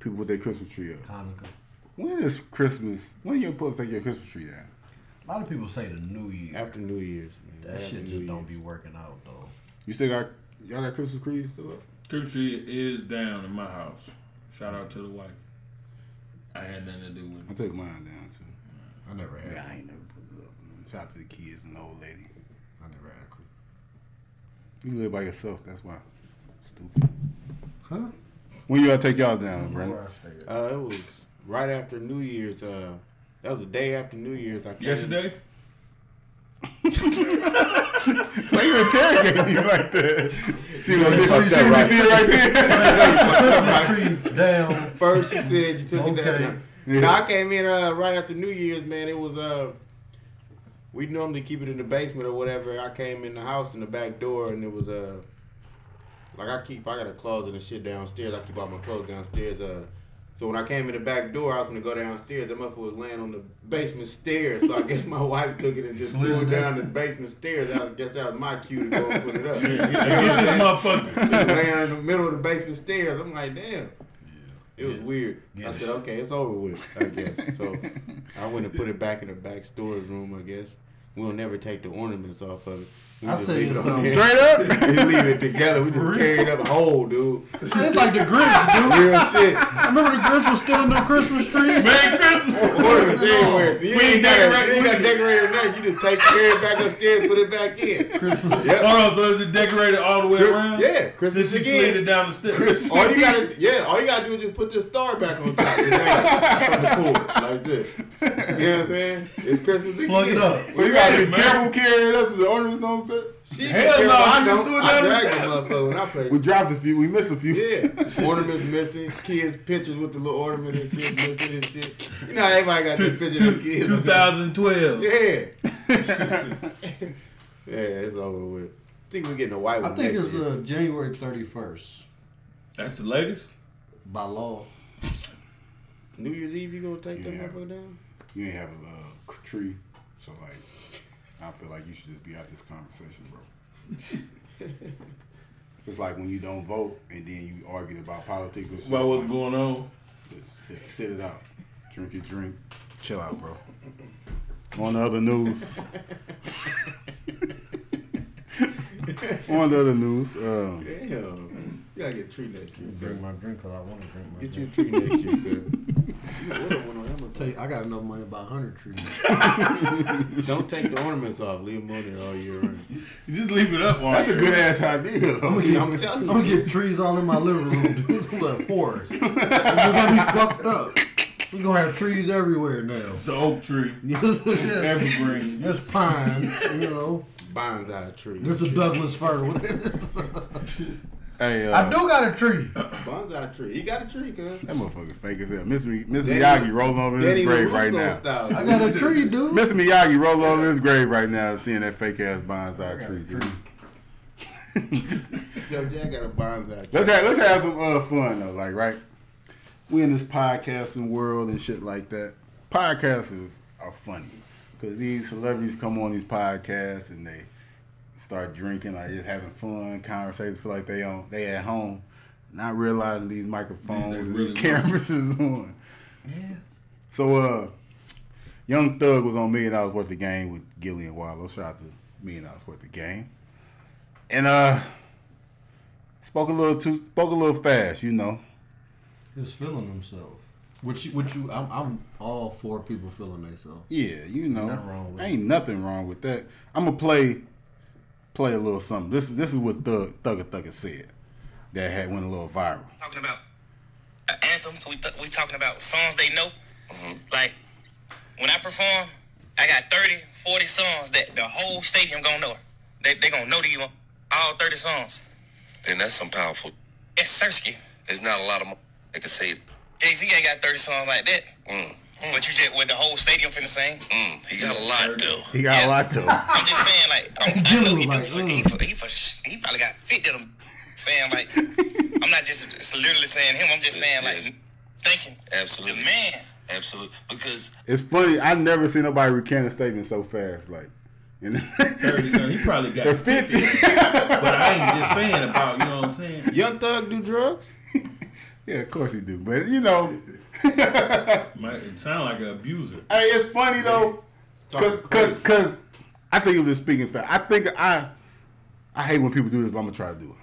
People put their Christmas tree up. Hanukkah. When is Christmas? When are you supposed to take your Christmas tree down? A lot of people say the New Year. After New Year's, man. That shit just don't be working out though. You still got y'all got Christmas trees still up? Christmas tree is down in my house. Shout out to the wife. I had nothing to do with it. I took mine down too. I never had it. Yeah, I ain't never put it up. Man. Shout out to the kids and the old lady. I never had a Christmas. You live by yourself, that's why. Stupid. Huh? When y'all take y'all down, Brandon? Uh, it was right after New Year's. Uh, that was the day after New Year's. I came. Yesterday? Why you interrogating me like that? See what you did right there? Down. First you said you took okay. it down. Yeah. Now I came in uh, right after New Year's, man. It was, uh, we normally keep it in the basement or whatever. I came in the house in the back door and it was, uh, like I keep, I got a closet and shit downstairs. I keep all my clothes downstairs. Uh, So when I came in the back door, I was going to go downstairs. The motherfucker was laying on the basement stairs. So I guess my wife took it and just slid down the basement stairs. I guess that was my cue to go and put it up. Yeah, yeah, you know what I'm saying? Laying in the middle of the basement stairs. I'm like, damn. Yeah. It was yeah. weird. Yeah. I said, okay, it's over with, I guess. So I went and put it back in the back storage room, I guess. We'll never take the ornaments off of it. I say something straight up. We leave it together. We just carried up whole, dude. It's like the Grinch, dude. Real shit. I remember the Grinch was stealing the Christmas tree. Merry Christmas. Order everywhere. You ain't got decorated or nothing. You just take care back upstairs and put it back in. Christmas. Yep. Hold on, so is it decorated all the way around? Yeah, Christmas again. Then she slid it down the stairs. All you gotta, yeah, all you gotta do is just put the star back on top. From the pool, like this. You know what I'm saying? It's Christmas again. Plug it up. So you gotta be careful carrying us as the ornaments on. She Hell no, I don't do that. We dropped a few, we missed a few. Yeah, ornaments missing, kids' pictures with the little ornament and shit missing and shit. You know, everybody got their pictures of kids. twenty twelve. Yeah. Yeah, it's over with. I think we're getting a white one. I think next it's uh, January thirty-first. That's the latest? By law. New Year's Eve, you gonna take that motherfucker down? You ain't have a uh, tree, so like. I feel like you should just be out this conversation, bro. It's like when you don't vote and then you arguing about politics or shit. About what's going on. Just sit, sit it out. Drink your drink. Chill out, bro. On the other news. On the other news. Um, Damn. You got to get a tree next year, bro. Drink my drink because I want to drink my get drink. Get you a tree next year, bro. Tell you, I got enough money to buy one hundred trees. Don't take the ornaments off. Leave them on there all year round. You just leave it up. All That's year. A good ass idea. I'm gonna, get, I'm, telling you. I'm gonna get trees all in my living room. It's gonna be a forest. It's just gonna be fucked up. We're gonna have trees everywhere now. It's an oak tree. Evergreen. That's pine. You know, bonsai tree. This is Douglas fir. What is it? Hey, uh, I do got a tree. Bonsai tree. He got a tree, cuz. That motherfucker fake as hell. Mister Miyagi rolling over Daddy his grave right now. Style. I got a tree, dude. Mister Miyagi rolling over his grave right now, seeing that fake ass bonsai tree, dude. Joe Jack got a bonsai tree. Let's have, let's have some uh, fun, though. Like, right? We in this podcasting world and shit like that. Podcasters are funny. Because these celebrities come on these podcasts and they start drinking, like just having fun, conversations, feel like they on, they at home, not realizing these microphones Man, and really these cameras is on. Yeah. So, uh, Young Thug was on Million Dollars Worth of Game with Gilly and Wallow. Shout out to Million Dollars Worth of Game. And uh, spoke a little too, spoke a little fast, you know. He was feeling himself. Which, which you, I'm, I'm all for people feeling themselves. Yeah, you know, ain't nothing wrong with, ain't nothing wrong with that. I'm gonna play. Play a little something. This this is what Thug, Thugger Thugger said that had went a little viral. Talking about anthems, we th- we talking about songs they know. Mm-hmm. Like when I perform, I got thirty, forty songs that the whole stadium gonna know. They they gonna know to you all thirty songs. And that's some powerful. It's Sersky. There's not a lot of that can say. Jay Z ain't got thirty songs like that. Mm. Mm. But you just with the whole stadium finna sing. Mm, he got a lot though. He got yeah. a lot though. I'm just saying, like, I'm, I know he, like, do, he, for, he, for, he probably got fifty of them. Saying like, I'm not just, just literally saying him. I'm just saying like, yes. thinking. Absolutely, the man. Absolutely, because it's funny. I never seen nobody recant a statement so fast. Like, you know? thirty, so he probably got They're fifty. fifty. But I ain't just saying about. You know what I'm saying? Young Thug do drugs. Yeah, of course he do. But you know. Might sound like an abuser. Hey, it's funny though, cause, cause, cause I think it was speaking fact. I think I, I hate when people do this, but I'm gonna try to do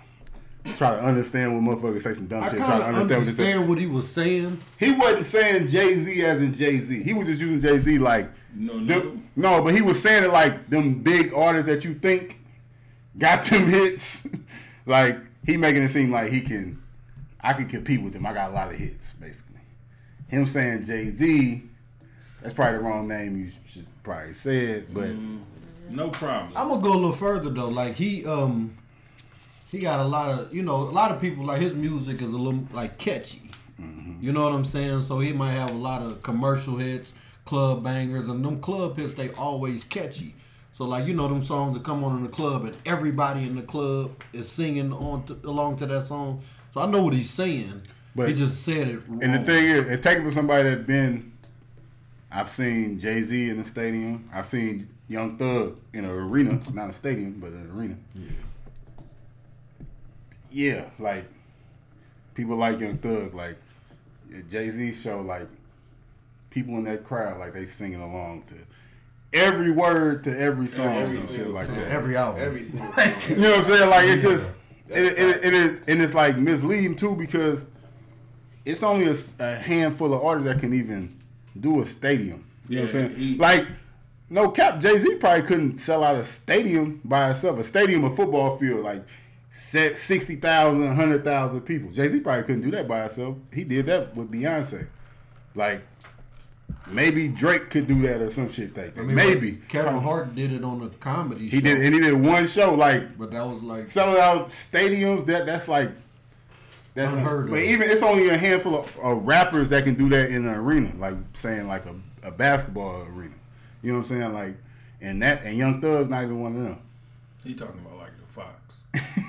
it. Try to understand what motherfuckers say some dumb I shit. Try to understand, understand what, what he was saying. He wasn't saying Jay Z as in Jay Z. He was just using Jay Z like no, no, them, no. But he was saying it like them big artists that you think got them hits. Like he making it seem like he can, I can compete with them. I got a lot of hits, basically. Him saying Jay-Z, that's probably the wrong name you should probably say it, but mm, no problem. I'm gonna go a little further though. Like he, um, he got a lot of, you know, a lot of people like his music is a little like catchy. Mm-hmm. You know what I'm saying? So he might have a lot of commercial hits, club bangers, and them club hits they always catchy. So like you know them songs that come on in the club and everybody in the club is singing on to, along to that song. So I know what he's saying. But he just said it wrong. And the thing is, it takes for somebody that's been, I've seen Jay-Z in the stadium. I've seen Young Thug in an arena. Not a stadium, but an arena. Yeah. Yeah, like, people like Young Thug. Like, Jay-Z show, like, people in that crowd, like, they singing along to every word to every song, every and shit like that. Every album, every single like, you know what I'm saying? Like it's yeah. just it, it, it is, and it's like misleading too because it's only a, a handful of artists that can even do a stadium. You yeah, know what I'm saying? He, like no cap, Jay-Z probably couldn't sell out a stadium by itself. A stadium, a football field, like sixty thousand, one hundred thousand people. Jay-Z probably couldn't do that by himself. He did that with Beyonce. Like, maybe Drake could do that or some shit like that. I mean, maybe. Kevin Hart did it on a comedy show. He did, and he did one show. Like, but that was like selling out stadiums. That that's like that's unheard of. But even it's only a handful of, of rappers that can do that in an arena. Like saying like a, a basketball arena. You know what I'm saying? Like, and that and Young Thug's not even one of them. He talking about like the Fox.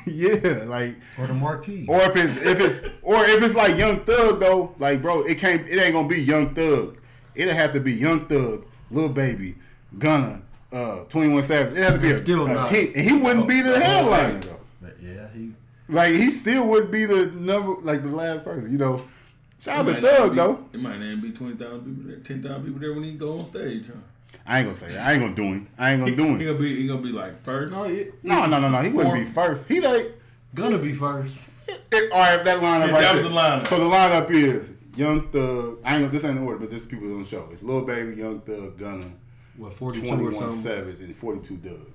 Yeah, like or the Marquee. Or if it's if it's or if it's like Young Thug though, like bro, it can't it ain't gonna be Young Thug. It'll have to be Young Thug, Lil Baby, Gunna, uh, twenty-one Savage. It has to be a, still a team, and he wouldn't oh, be the headliner though. But yeah, he like he still would be the number like the last person, you know. Shout out to Thug though. It might not be twenty thousand people there, ten thousand people there when he go on stage, huh? I ain't gonna say that. I ain't gonna do it. I ain't gonna he, do it. He gonna be, he gonna be like first. No, it, no, no, no, no. He fourth. Wouldn't be first. He like gonna be first. It, it, all right, that lineup yeah, right that was there. The lineup. So the lineup is Young Thug. I ain't this ain't the order, but just people on the show. It's Lil Baby, Young Thug, Gunna, what forty-two twenty-one Savage, and forty-two Doug.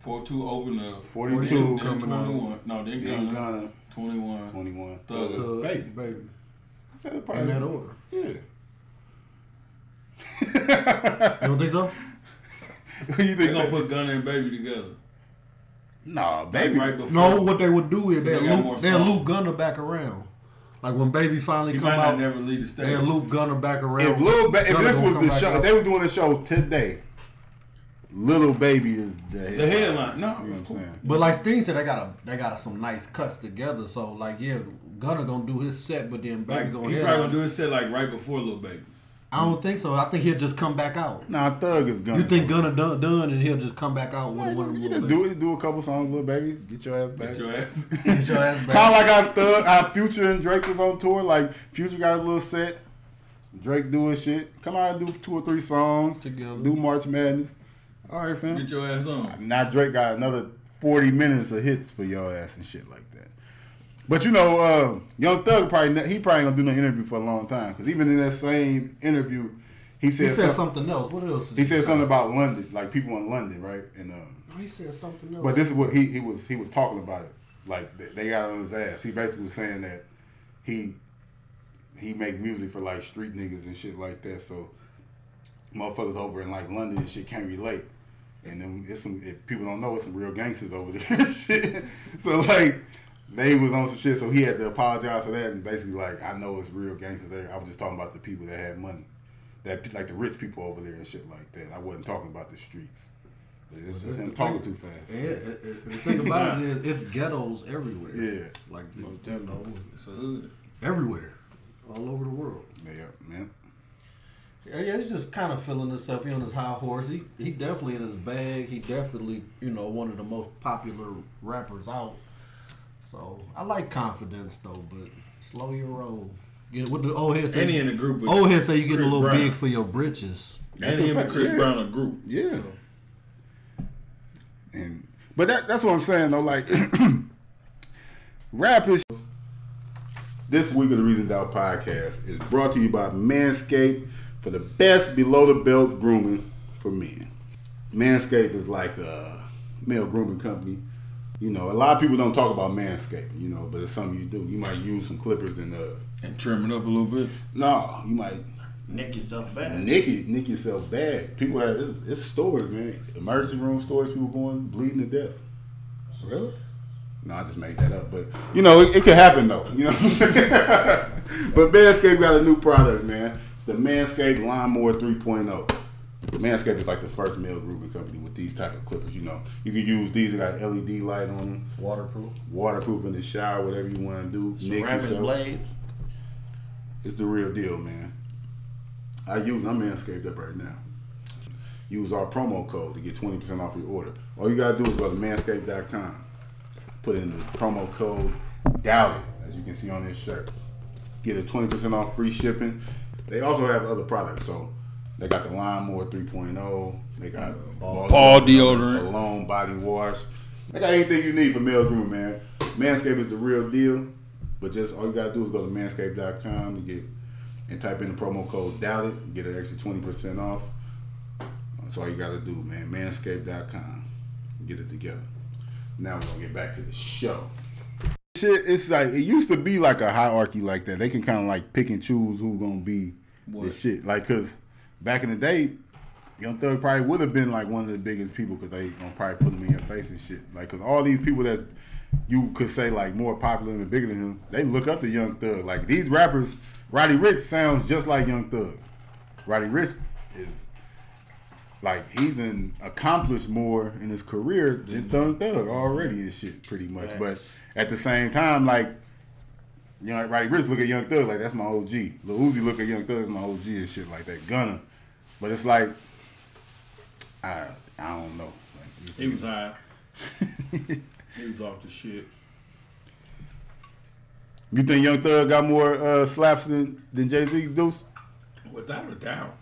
forty-two open up. forty-two coming twenty-one. No, then, then Gunna. Gunna. twenty-one. twenty-one. Thug, Thug Baby, Baby. That'll probably in that order. Yeah. You don't think so? Who you think they gonna put Gunna and Baby together? Nah, Baby. Like right no, what they would do is they'll loop, they'll loop Gunna back around. Like when Baby finally he come out, never leave the stage. They'll loop Gunna back around. If, Lil ba- if this was the show, if they were doing a show today, Little Baby is the headline. The headline. No, you know what I'm saying. But like Steen said, they got a they got a, some nice cuts together. So like yeah, Gunna gonna do his set, but then Baby like, gonna he probably gonna do his set like right before Little Baby. I don't think so. I think he'll just come back out. Nah, Thug is Gunna. You think Gunna done, done and he'll just come back out with yeah, one of them. Do do a couple songs, Lil Baby. Get your ass back. Get your ass. Get your ass back. Kind of like our Thug, our Future and Drake was on tour. Like Future got a little set. Drake doing shit. Come out and do two or three songs together. Do March Madness. All right, fam. Get your ass on. Now Drake got another forty minutes of hits for your ass and shit like that. But you know, uh, Young Thug probably he probably ain't gonna do no interview for a long time because even in that same interview, he said, he said something, something else. What else? Did he said something about London, like people in London, right? And um, oh, he said something else. But this is what he, he was he was talking about it. Like they got on his ass. He basically was saying that he he make music for like street niggas and shit like that. So motherfuckers over in like London and shit can't relate. And then it's some if people don't know it's some real gangsters over there and shit. So like. They was on some shit, so he had to apologize for that and basically like, I know it's real gangsters there. I was just talking about the people that had money, that like the rich people over there and shit like that. I wasn't talking about the streets. It's just him talking too fast. Yeah, it, it, the thing about it is, it's ghettos everywhere. Yeah, like the, you know, it's a hood everywhere, all over the world. Yeah, man. Yeah, yeah, he's just kind of feeling himself. He on his high horse. He he definitely in his bag. He definitely you know one of the most popular rappers out. So I like confidence though, but slow your roll. Get what the old head say. Any in the group. With old head say you get a little Brown. Big for your britches. That's any in Chris yeah. Brown a group. Yeah. So. And but that that's what I'm saying though. Like rap is. This week of the Reason Doubt podcast is brought to you by Manscaped for the best below the belt grooming for men. Manscaped is like a male grooming company. You know, a lot of people don't talk about manscaping, you know, but it's something you do. You might use some clippers and uh and trim it up a little bit. No, you might nick yourself bad. Nick it, nick yourself bad. People have it's, it's stores, man. Emergency room stores, people going bleeding to death. Really? No, I just made that up, but you know, it, it could happen though. You know, but Manscaped got a new product, man. It's the Manscaped Lawn Mower three point oh. Manscaped is like the first male grooming company with these type of clippers. You know, you can use these. They got L E D light on them. Waterproof. Waterproof in the shower, whatever you want to do. Ceramic blade. It's the real deal, man. I use. I'm Manscaped up right now. Use our promo code to get twenty percent off your order. All you gotta do is go to manscaped dot com, put in the promo code Doubt It, as you can see on this shirt. Get a twenty percent off free shipping. They also have other products, so. They got the Lawn Mower three point oh. They got ball, ball deodorant, cologne, body wash. They got anything you need for male grooming, man. Manscaped is the real deal. But just all you gotta do is go to manscaped dot com and get and type in the promo code DOUBT IT, get an extra twenty percent off. That's all you gotta do, man. manscaped dot com. Get it together. Now we're gonna get back to the show. Shit, it's like it used to be like a hierarchy like that. They can kind of like pick and choose who's gonna be what? The shit. Like, cause back in the day, Young Thug probably would have been like one of the biggest people because they gonna probably put him in your face and shit. Like, cause all these people that you could say like more popular and bigger than him, they look up to Young Thug. Like these rappers, Roddy Ricch sounds just like Young Thug. Roddy Ricch is like he's an accomplished more in his career than Young Thug already and shit, pretty much. Right. But at the same time, like, you know, Roddy Ricch look at Young Thug like that's my O G. Lil Uzi look at Young Thug as my O G and shit like that. Gunna, but it's like. I, I don't know. Like, he was high. He was off the shit. You think Young Thug got more uh, slaps than, than Jay-Z, Deuce? Without a doubt.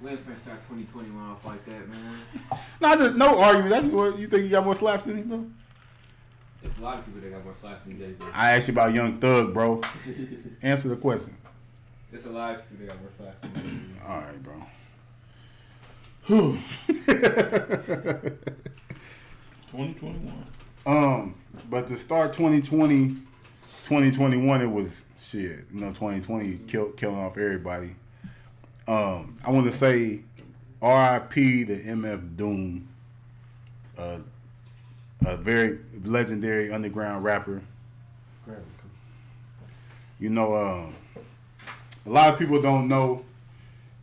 Wait for him to start twenty twenty-one off like that, man. Not just, no argument. That's what you think he got more slaps than him, bro? There's a lot of people that got more slaps than Jay-Z. I asked you about Young Thug, bro. Answer the question. There's a lot of people that got more slaps than Jay-Z. All right, bro. twenty twenty-one. Um, but to start twenty twenty, twenty twenty-one, it was shit. You know, twenty twenty kill, killing off everybody. Um, I want to say R I P to M F Doom, uh, a very legendary underground rapper. You know, um, a lot of people don't know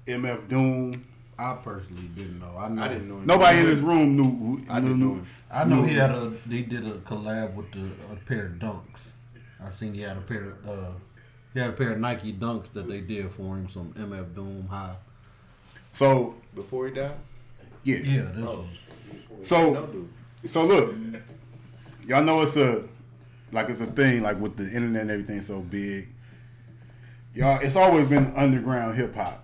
M F Doom. I personally didn't know. I, know. I didn't know. Nobody in this room knew. Who, I knew, didn't know. Knew, I know he had a. They did a collab with the, a pair of dunks. I seen he had a pair. Of, uh, he had a pair of Nike dunks that they did for him. Some M F Doom high. So before he died. Yeah. Yeah. This oh. was, so, so look, y'all know it's a, like it's a thing like with the internet and everything so big. Y'all, it's always been underground hip hop,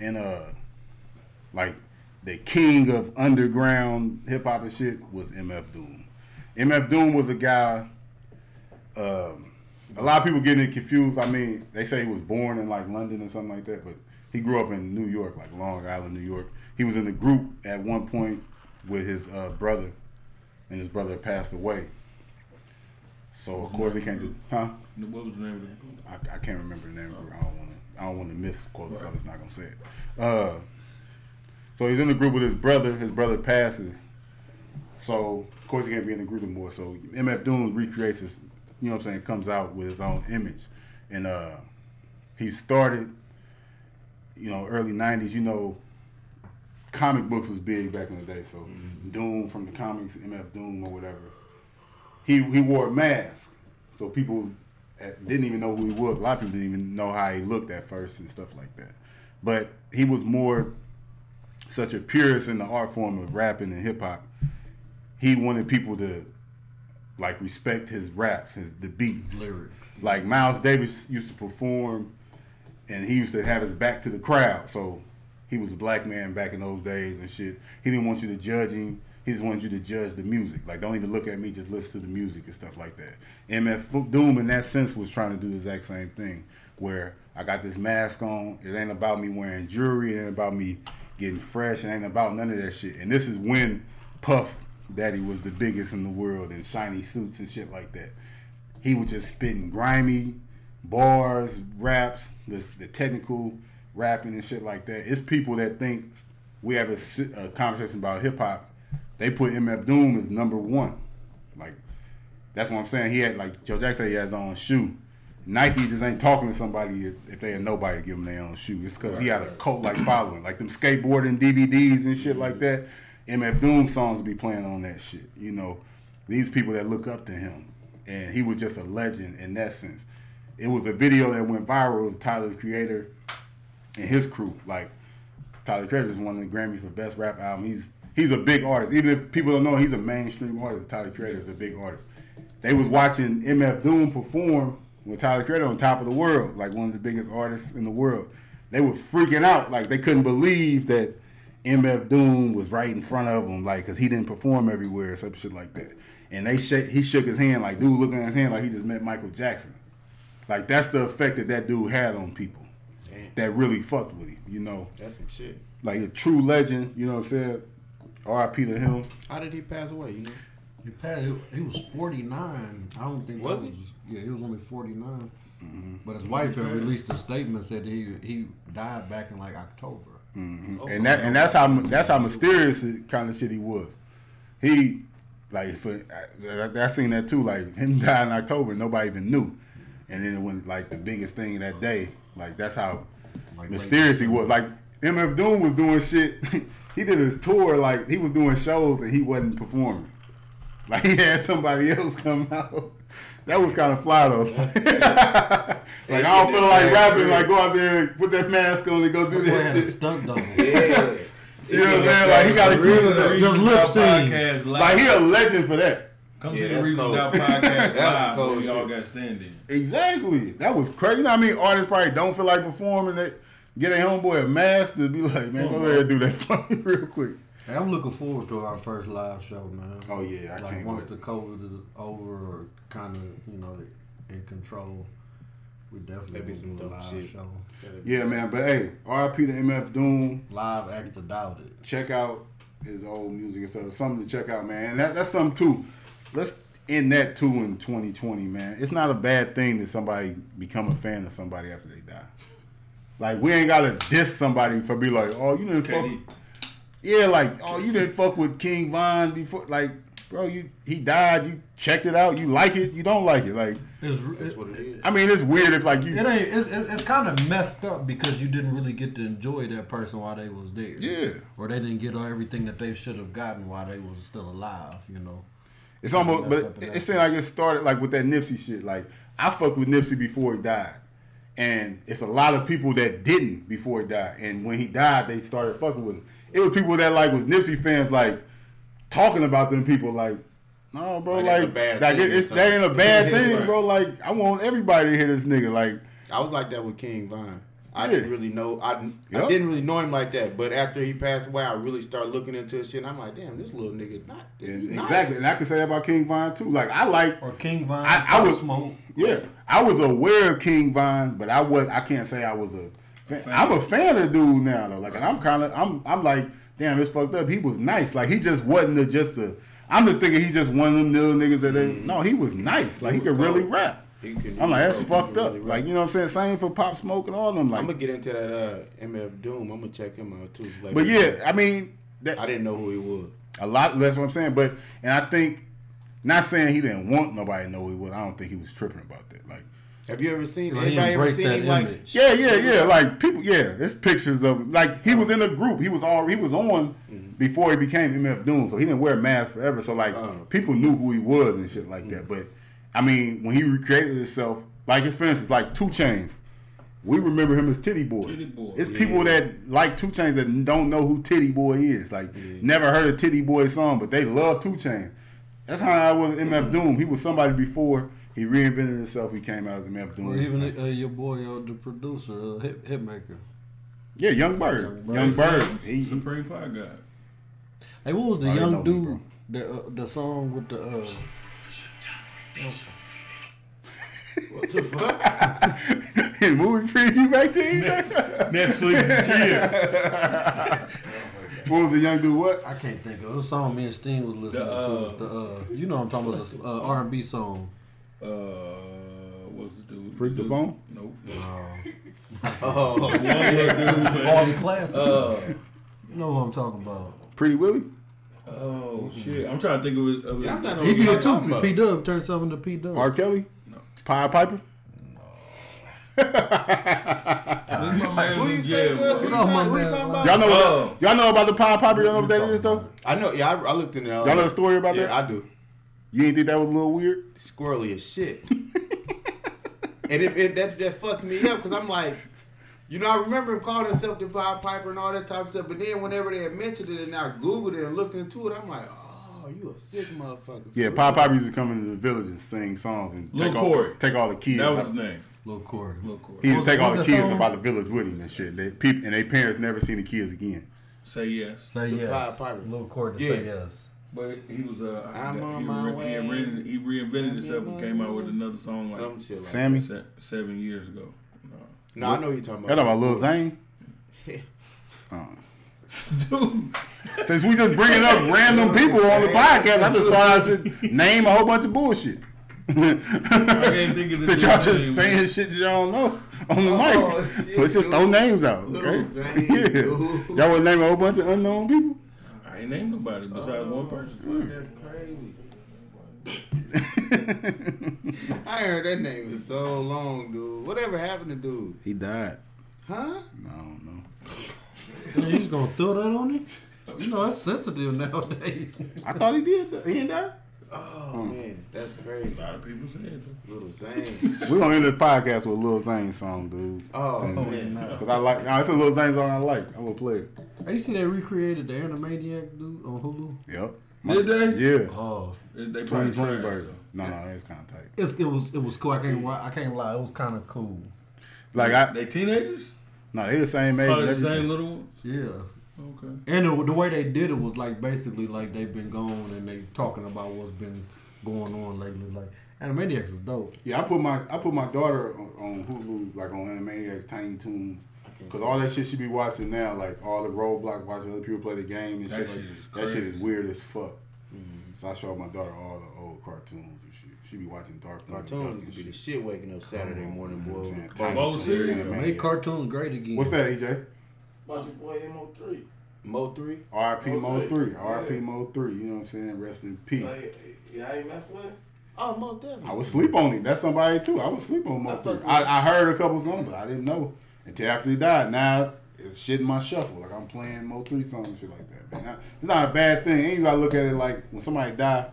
and uh. Like, the king of underground hip-hop and shit was M F Doom. M F Doom was a guy, um, a lot of people getting confused. I mean, they say he was born in, like, London or something like that, but he grew up in New York, like Long Island, New York. He was in a group at one point with his uh, brother, and his brother passed away. So, of course, he can't do... Huh? What was the name of the group? I, I can't remember the name of the group. I don't want to I don't want to misquote it, so I'm just not going to say it. Uh... So he's in the group with his brother. His brother passes. So, of course, he can't be in the group anymore. So, M F Doom recreates his, you know what I'm saying, comes out with his own image. And uh, he started, you know, early nineties, you know, comic books was big back in the day. So, mm-hmm. Doom from the comics, M F Doom or whatever. He he wore a mask. So, people didn't even know who he was. A lot of people didn't even know how he looked at first and stuff like that. But he was more... such a purist in the art form of rapping and hip hop, he wanted people to like respect his raps, his the beats, lyrics. Like Miles Davis used to perform, and he used to have his back to the crowd. So he was a black man back in those days and shit. He didn't want you to judge him. He just wanted you to judge the music. Like don't even look at me, just listen to the music and stuff like that. M F Doom in that sense was trying to do the exact same thing, where I got this mask on. It ain't about me wearing jewelry. It ain't about me. Getting fresh, it ain't about none of that shit. And this is when Puff Daddy was the biggest in the world in shiny suits and shit like that. He was just spitting grimy bars, raps, this, the technical rapping and shit like that. It's people that think we have a, a conversation about hip hop. They put M F Doom as number one. Like, that's what I'm saying. He had, like Joe Jackson said, he has his own shoe. Nike just ain't talking to somebody if, if they had nobody to give them their own shoe. It's because right, he had a cult-like following. Like them skateboarding D V Ds and shit like that, M F Doom songs be playing on that shit. You know, these people that look up to him. And he was just a legend in that sense. It was a video that went viral with Tyler the Creator and his crew. Like, Tyler the Creator just won the Grammy for Best Rap Album. He's he's a big artist. Even if people don't know he's a mainstream artist, Tyler the Creator is a big artist. They was watching M F Doom perform with Tyler the Creator on top of the world, like one of the biggest artists in the world. they were freaking out. Like, they couldn't believe that M F Doom was right in front of them, like, because he didn't perform everywhere or some shit like that. And they sh- he shook his hand, like, dude looking at his hand like he just met Michael Jackson. Like, that's the effect that that dude had on people. Damn. That really fucked with him, you know? That's some shit. Like, a true legend, you know what I'm saying? R I P to him. How did he pass away, you know? He passed, he, he was forty-nine. I don't think was he? Was, yeah, he was only forty-nine. Mm-hmm. But his wife had released a statement, said that he he died back in like October. Mm-hmm. October. And that and that's how that's how mysterious kind of shit he was. He like for I, I seen that too. Like him dying in October, nobody even knew. And then it went like the biggest thing that day. Like that's how like, mysterious like, he was. Like M F Doom was doing shit. He did his tour. Like he was doing shows and he wasn't performing. Like he had somebody else come out. That was kind of fly though. Like I don't feel like rapping. Like go out there and put that mask on and go do that shit. Stunt double. Yeah. You know what I'm saying? Like he got a real just lip sync. Like he a legend for that. Come yeah, to the Reasons Out podcast live. Cold we shit. All got standing. Exactly. That was crazy. You know what I mean, artists probably don't feel like performing. They get their homeboy a mask to be like, man, go ahead and do that for me real quick. Hey, I'm looking forward to our first live show, man. Oh yeah, I like can't once wait. The COVID is over, or kind of you know in control, we definitely be some dope live shit. Show. Yeah, man. But hey, R I P to M F Doom. Live Act of Doubted. Check out his old music and stuff. Something to check out, man. And that, that's something too. Let's end that too in twenty twenty, man. It's not a bad thing that somebody become a fan of somebody after they die. Like we ain't gotta diss somebody for be like, oh, you didn't fuck. Yeah, like, oh, you didn't fuck with King Von before. Like, bro, you he died. You checked it out. You like it. You don't like it. Like, it's, that's what it is. I mean, it's weird if like you. It ain't. It's, it's kind of messed up because you didn't really get to enjoy that person while they was there. Yeah. Or they didn't get everything that they should have gotten while they was still alive. You know. It's almost, but it, it seemed like it started like with that Nipsey shit. Like, I fucked with Nipsey before he died. And it's a lot of people that didn't before he died. And when he died, they started fucking with him. It was people that like was Nipsey fans like talking about them people like, no bro, like, like, bad like it, it's, that ain't a bad thing, right. Bro. Like I want everybody to hear this nigga. Like I was like that with King Von. I yeah. didn't really know I, yep. I didn't really know him like that. But after he passed away, I really started looking into his shit and I'm like, damn, this little nigga not yeah, nice. Exactly. And I can say that about King Von too. Like I like Or King Von I, I was smoke. Yeah. I was aware of King Von, but I was I can't say I was a I'm a fan of the dude now though. Like and I'm kinda I'm I'm like, damn, it's fucked up. He was nice. Like he just wasn't a, just a I'm just thinking he just one of them little niggas that they no, he was nice. Like he, he could cold. Really rap. He could, I'm like, that's cold. Fucked up. Really like you know what I'm saying? Same for Pop Smoke and all them like I'm gonna get into that uh, M F Doom. I'm gonna check him out too. Later. But yeah, I mean that, I didn't know who he was. A lot that's what I'm saying. But and I think not saying he didn't want nobody to know who he was. I don't think he was tripping about that. Like have you ever seen it? Anybody ever seen him like yeah, yeah, yeah. Like people yeah, it's pictures of him. Like he was in a group. He was all he was on mm-hmm. before he became M F Doom. So he didn't wear a mask forever. So like uh-huh. people knew who he was and shit like mm-hmm. that. But I mean, when he recreated himself, like his fans is like Two Chainz. We remember him as Titty Boy. Titty Boy. It's yeah. people that like Two Chainz that don't know who Titty Boy is. Like yeah. never heard a Titty Boy song, but they love Two Chainz. That's how I was M F mm-hmm. Doom. He was somebody before. He reinvented himself. He came out as M F Doom. Or even uh, your boy, uh, the producer, uh, hit, Hitmaker. Yeah, Young Bird. Young Bird. He's Supreme Pie guy. Hey, what was the oh, young dude, me, the, uh, the song with the... Uh, what the fuck? In movie preview back to you? Netflix and chill. What was the young dude? What I can't think of. It was a song me and Steen was listening the, uh, to. The, uh, you know what I'm talking about. It's an uh, R and B song. Uh, what's the dude? Freak the, the Phone? Nope. No. Oh, all the classics. Uh, you know what I'm talking about? Pretty Willie. Oh shit! I'm trying to think of it. Yeah, I'm not he did too. P Dub turned something to P Dub. R Kelly. No. Pied Piper. Y'all know what, uh, y'all know about the Pied Piper? Y'all know what that is though? I know, yeah, I, I looked in there. Y'all know the story about yeah, that? I do. You didn't think that was a little weird? Squirrely as shit. And if, if that, that fucked me up, because I'm like, you know, I remember him calling himself the Pied Piper and all that type of stuff, but then whenever they had mentioned it and I Googled it and looked into it, I'm like, oh. Oh, you a sick motherfucker. Yeah, Pied Piper used to come into the village and sing songs and Lil take, Corey. All, take all the kids. That was his name. Lil Corey. Lil Corey. He used to take all the kids about the village with him and shit. They people and their parents never seen the kids again. Say yes. Say the yes. Lil Corey to yeah. say yes. But he was uh, I'm on he my re- way. He reinvented, he reinvented himself and came out with another song like, Some shit like Sammy se- seven years ago. No, no I know what you're talking about. That about Lil Zane. Yeah. Uh. Dude, since we just bringing up random people on the podcast, I just thought I should name a whole bunch of bullshit. I can't think of this. Since y'all just name, saying man. Shit that y'all don't know on the oh, mic, shit, let's just dude. throw names out. Okay? Yeah. Y'all would name a whole bunch of unknown people. I ain't named nobody besides oh, one person. Fuck, that's crazy. I heard that name is so long, dude. Whatever happened to dude? He died. Huh? No, I don't know. Man, he's gonna throw that on it? You know that's sensitive nowadays. I thought he did. Th- he ain't die. Oh hmm. man, that's crazy. A lot of people said that. Lil Zane. We're gonna end this podcast with a Lil Zane song, dude. Oh, oh man, no. Cause I like. Nah, it's a Lil Zane song I like. I'm gonna play it. Hey, you see they recreated the Animaniacs, dude, on Hulu? Yep. My, Did they? Yeah. Oh, they probably tried. No, no, it's kind of tight. It's, it was it was cool. I can't I can't lie. It was kind of cool. Like I, they teenagers? No, they the same age. Oh, the same little ones. Yeah. Okay. And it, the way they did it was like basically like they've been gone and they talking about what's been going on lately. Like Animaniacs is dope. Yeah, I put my I put my daughter on, on Hulu like on Animaniacs, Tiny Toons, because all that shit she be watching now, like all the Roblox, watching other people play the game and that shit. shit like, that shit is weird as fuck. Mm-hmm. So I showed my daughter all the old cartoons and shit. She be watching Dark Cartoons. Cartoons to be the shit waking up Saturday morning, boy. Oh, serious? Make cartoons great again. What's that, E J? About your boy M O three. Mo three? R I P Mo three. R I P Mo three. You know what I'm saying? Rest in peace. Like, yeah, I ain't mess with him? Oh, Mo definitely. I would sleep on him. That's somebody too. I would sleep on Mo three. I, I heard a couple songs, but I didn't know until after he died. Now it's shit in my shuffle. Like I'm playing Mo three songs and shit like that. Man, it's not a bad thing. Ain't you gotta look at it like when somebody die,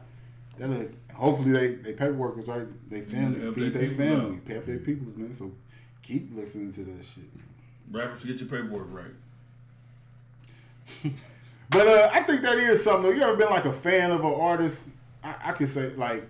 that hopefully they, they paperwork is right. They family, yeah, feed their family, pay up their peoples, man. So keep listening to that shit. Rappers, get your paperwork right. But uh, I think that is something. You ever been like a fan of an artist? I, I could say like,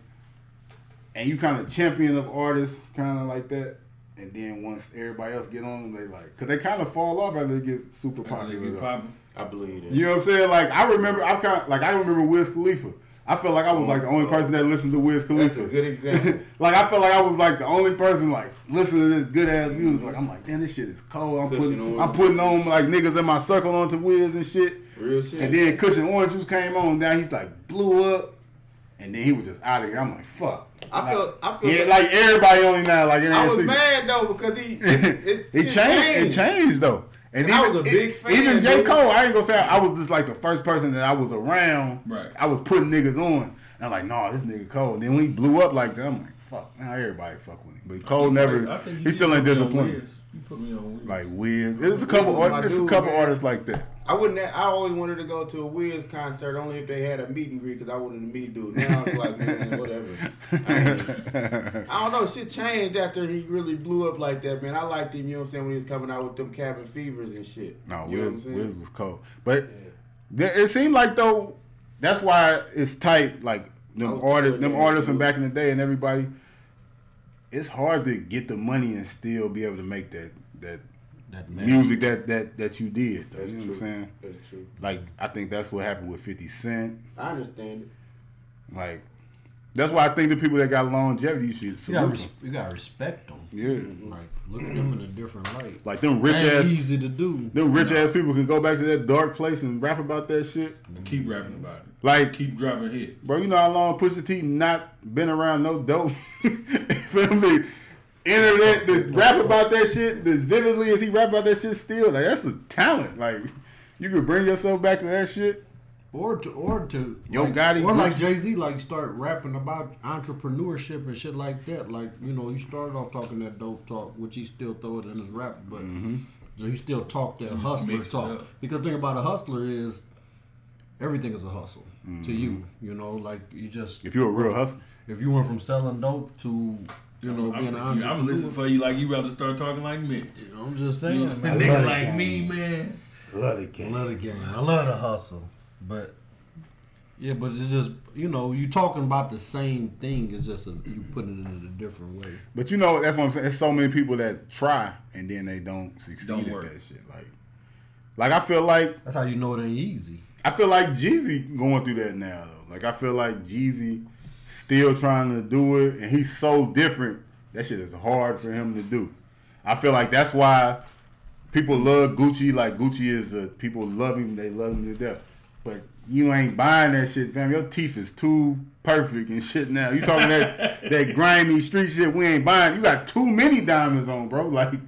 and you kind of champion of artists, kind of like that. And then once everybody else get on them, they like, cause they kind of fall off after they get super popular. They get popular. I believe that. You know what I'm saying? Like I remember, I kind of like I remember Wiz Khalifa. I felt like I was like the only person that listened to Wiz Khalifa. That's a good example. Like I felt like I was like the only person like listening to this good ass music. Mm-hmm. Like I'm like, damn, this shit is cold. I'm Cushion putting, I'm putting on like niggas in my circle onto Wiz and shit. Real shit. And then Cushion Orange Juice came on. Now he's like blew up, and then he was just out of here. I'm like, fuck. I like, feel, I feel yeah, like, like everybody only now. Like I was mad though because he it, it, it changed. changed. It changed though. And even, I was a big it, fan. Even J. Cole, I ain't gonna say I, I was just like the first person that I was around. Right. I was putting niggas on. And I'm like, nah, this nigga Cole. And then when he blew up like that, I'm like, fuck, now everybody fuck with him. But Cole think, never, like, he, he still ain't disappointed. You put me on Wiz. Like Wiz. There's a couple, art, there's dude, a couple artists like that. I wouldn't. Have, I always wanted to go to a Wiz concert only if they had a meet and greet because I wanted to meet dude. Now it's like, man, whatever. I, I don't know. Shit changed after he really blew up like that, man. I liked him. You know what I'm saying? When he was coming out with them Cabin Fevers and shit. No, you Wiz, know what I'm Wiz was cold, but yeah. th- it seemed like though that's why it's tight. Like them artists, them artists from back in the day, and everybody. It's hard to get the money and still be able to make that that, that music that, that, that you did. Though, that's you know true. What I'm saying? That's true. Like, I think that's what happened with fifty Cent. I understand it. Like, that's why I think the people that got longevity, you should salute you gotta res- them. You got to respect them. Yeah. Like, look at them in a different light. Like, them rich ass. Easy to do. Them rich ass people can go back to that dark place and rap about that shit. And keep rapping about it. Like, keep dropping hits. Bro, you know how long Pusha T not been around no dope? Family, internet, this rap about that shit as vividly as he rap about that shit still. Like that's a talent. Like you could bring yourself back to that shit, or to or to Yo like, Gotti, or like Jay Z, like start rapping about entrepreneurship and shit like that. Like you know, he started off talking that dope talk, which he still throws in his rap, but mm-hmm. so he still talk that mm-hmm. hustler talk. Because the thing about a hustler is everything is a hustle mm-hmm. to you. You know, like you just if you're a real hustler. If you went from selling dope to, you know, being an entrepreneur. I'm listening for you like you rather start talking like me. You know, I'm just saying. Yeah, man. Nigga like game. Me, man. Love the game. Love the game. I love the hustle. But Yeah, but it's just, you know, you talking about the same thing. It's just a, you putting it in a different way. But you know, that's what I'm saying. There's so many people that try and then they don't succeed don't at work. that shit. Like, like I feel like that's how you know it ain't easy. I feel like Jeezy going through that now though. Like I feel like Jeezy still trying to do it, and he's so different. That shit is hard for him to do. I feel like that's why people love Gucci. Like Gucci is a, people love him. They love him to death. But you ain't buying that shit, fam. Your teeth is too perfect and shit now. You talking that that grimy street shit, we ain't buying. You got too many diamonds on, bro. Like,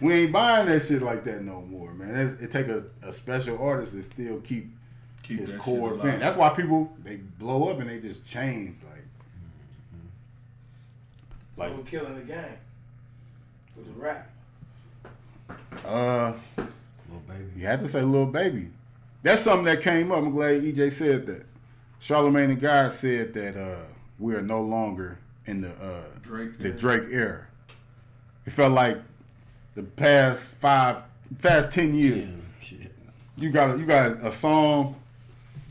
we ain't buying that shit like that no more, man. That's, it take a, a special artist to still keep, keep his core fan. That's why people, they blow up and they just change. Like, mm-hmm. like so we're killing the game with the rap. Uh, Lil Baby. You have to say Lil Baby. That's something that came up. I'm glad E J said that. Charlamagne the God said that uh, we are no longer in the uh, Drake the era. Drake era. It felt like the past five, past ten years. Damn, you got a, you got a song.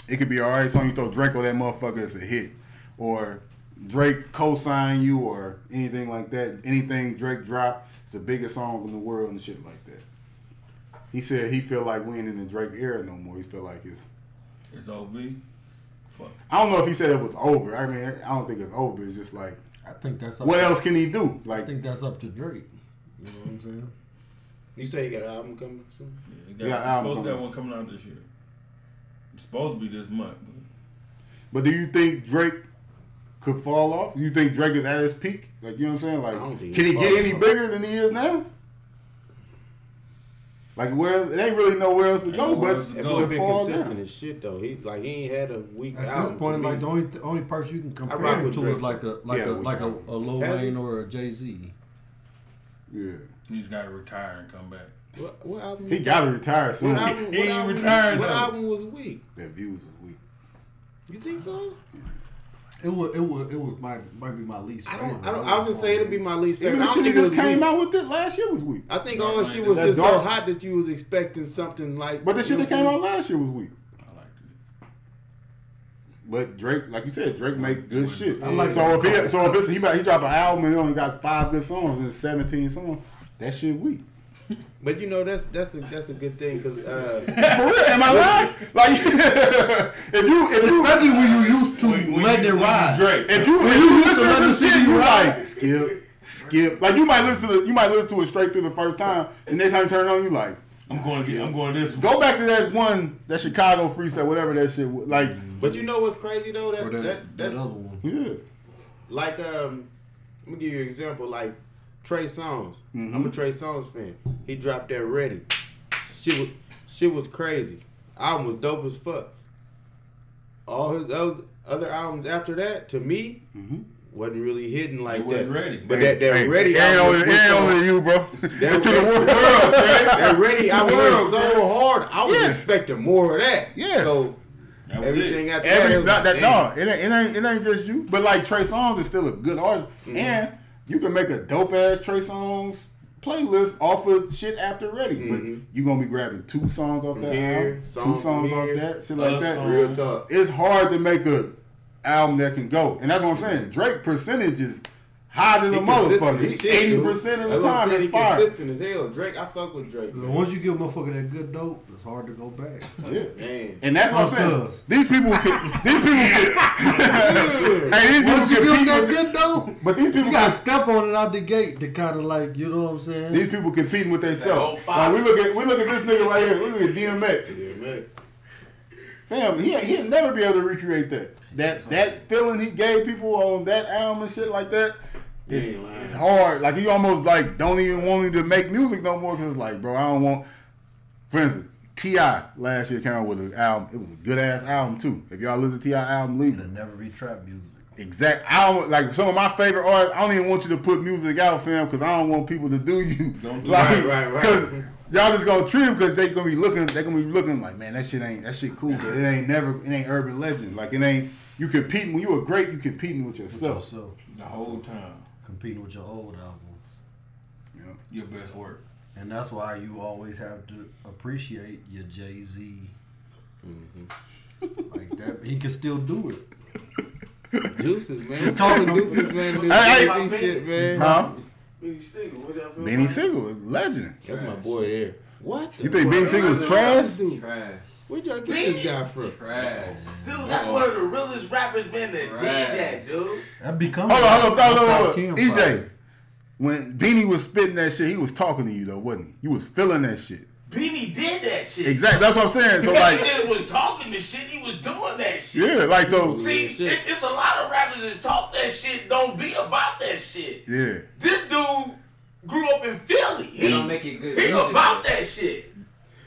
It could be all right song. You throw Drake on that motherfucker, it's a hit. Or Drake co-sign you or anything like that. Anything Drake drop, it's the biggest song in the world and shit like that. He said he feel like we ain't in the Drake era no more. He feel like it's... It's over? Fuck. I don't know if he said it was over. I mean, I don't think it's over. It's just like... I think that's up What to, else can he do? Like, I think that's up to Drake. You know what I'm saying? You say he got an album coming soon? Yeah, he got, yeah, supposed to got one coming out this year. It's supposed to be this month. But do you think Drake could fall off? You think Drake is at his peak? Like, you know what I'm saying? Like, I don't think can he get any bigger than he is now? Like, where it ain't really nowhere else to go, but it would have been consistent as shit though. He like he ain't had a weak album. At this point, like the only the only person you can compare him to is like a like a like a, a Lil Wayne or a Jay Z. Yeah, he's got to retire and come back. What, what album? He got to retire soon. What album, what he ain't album, retired. What album was weak? That Views was weak. You think so? Yeah. It was it was it was my might be my least. I don't I don't I would say it'd be my least favorite. Even the shit that just came out with it last year was weak. I think all she was just so hot that you was expecting something like. But the shit that came out last year was weak. I liked it. But Drake, like you said, Drake make good shit. I like so if he so if it's, he he dropped an album and only got five good songs and seventeen songs, that shit weak. But you know that's that's a that's a good thing because uh, for real, am I lying? Like if you if you especially when you used to letting it ride, if you when you used to letting shit, you like skip skip. Like you might listen to you might listen to it straight through the first time, and next time you turn it on, you like I'm going to get, I'm going this. Go back to that one that Chicago freestyle, whatever that shit was. Like. But you know what's crazy though? That's that, that that's that other one. Yeah. Like um, let me give you an example. Like. Trey Songz. Mm-hmm. I'm a Trey Songz fan. He dropped that Ready. Shit was, shit was crazy. Album was dope as fuck. All his other, other albums after that, to me, mm-hmm. wasn't really hitting like it that. Ready. But that, that hey, Ready hey, album. It ain't only you, bro. That it's to the world. That Ready album was so hard. I was yes. expecting more of that. Yes. So that everything it. after Every, that. that, that no, it ain't, it, ain't, it ain't just you. But like Trey Songz is still a good artist. Mm-hmm. And you can make a dope ass Trey Songz playlist off of shit after Ready, mm-hmm. but you gonna be grabbing two songs off that here, album, song two songs here, off that shit like that. Song. Real tough. It's hard to make a album that can go, and that's what I'm saying. Drake percentage is high than a motherfucker. He's eighty percent of the time. He's consistent as hell. Drake, I fuck with Drake. Man. Once you give a motherfucker that good dope, it's hard to go back. Yeah, man. And that's what I'm saying. These people, can, these people, can, hey, these Once people you give that good dope, but these people you got to step on it out the gate to kind of like, you know what I'm saying? These people competing with themselves. Like we look at, we look at this nigga right here. We look at D M X. D M X. Fam, he he'll never be able to recreate that. That that feeling he gave people on that album and shit like that. It's, it's hard. Like, you almost, like, don't even want me to make music no more because, like, bro, I don't want... For instance, T I last year came out with an album. It was a good-ass album, too. If y'all listen to T I album, leave it. It'll never be trap music. Exactly. I don't, like, some of my favorite artists, I don't even want you to put music out, fam, because I don't want people to do you. Don't do like, right, right, right. Because y'all just going to treat them because they going to be looking, they going to be looking like, man, that shit ain't, that shit cool, but it ain't never, it ain't urban legend. Like, it ain't, you competing, when you a great, you competing with yourself. With yourself. The whole time. Competing with your old albums. Yeah. Your best work. And that's why you always have to appreciate your Jay-Z. Mm-hmm. Like that he can still do it. Deuces, man. Talking deuces, man. This crazy shit, man. Huh? Beanie Sigel, what y'all feel? Beanie Sigel is legend. That's my boy there. What? The you think Beanie Sigel is trash? Dude? Trash. Where'd y'all get this guy from? Trash. Dude, that's oh. one of the realest rappers been that trash. did that, dude. That become. Hold on, hold on, hold on, hold on. E J, when Beanie was spitting that shit, he was talking to you though, wasn't he? You was feeling that shit. Beanie did that shit. Exactly. That's what I'm saying. So like, he was talking the shit. He was doing that shit. Yeah. Like so. See, it, it's a lot of rappers that talk that shit. Don't be about that shit. Yeah. This dude grew up in Philly. He don't make it good. He music. About that shit.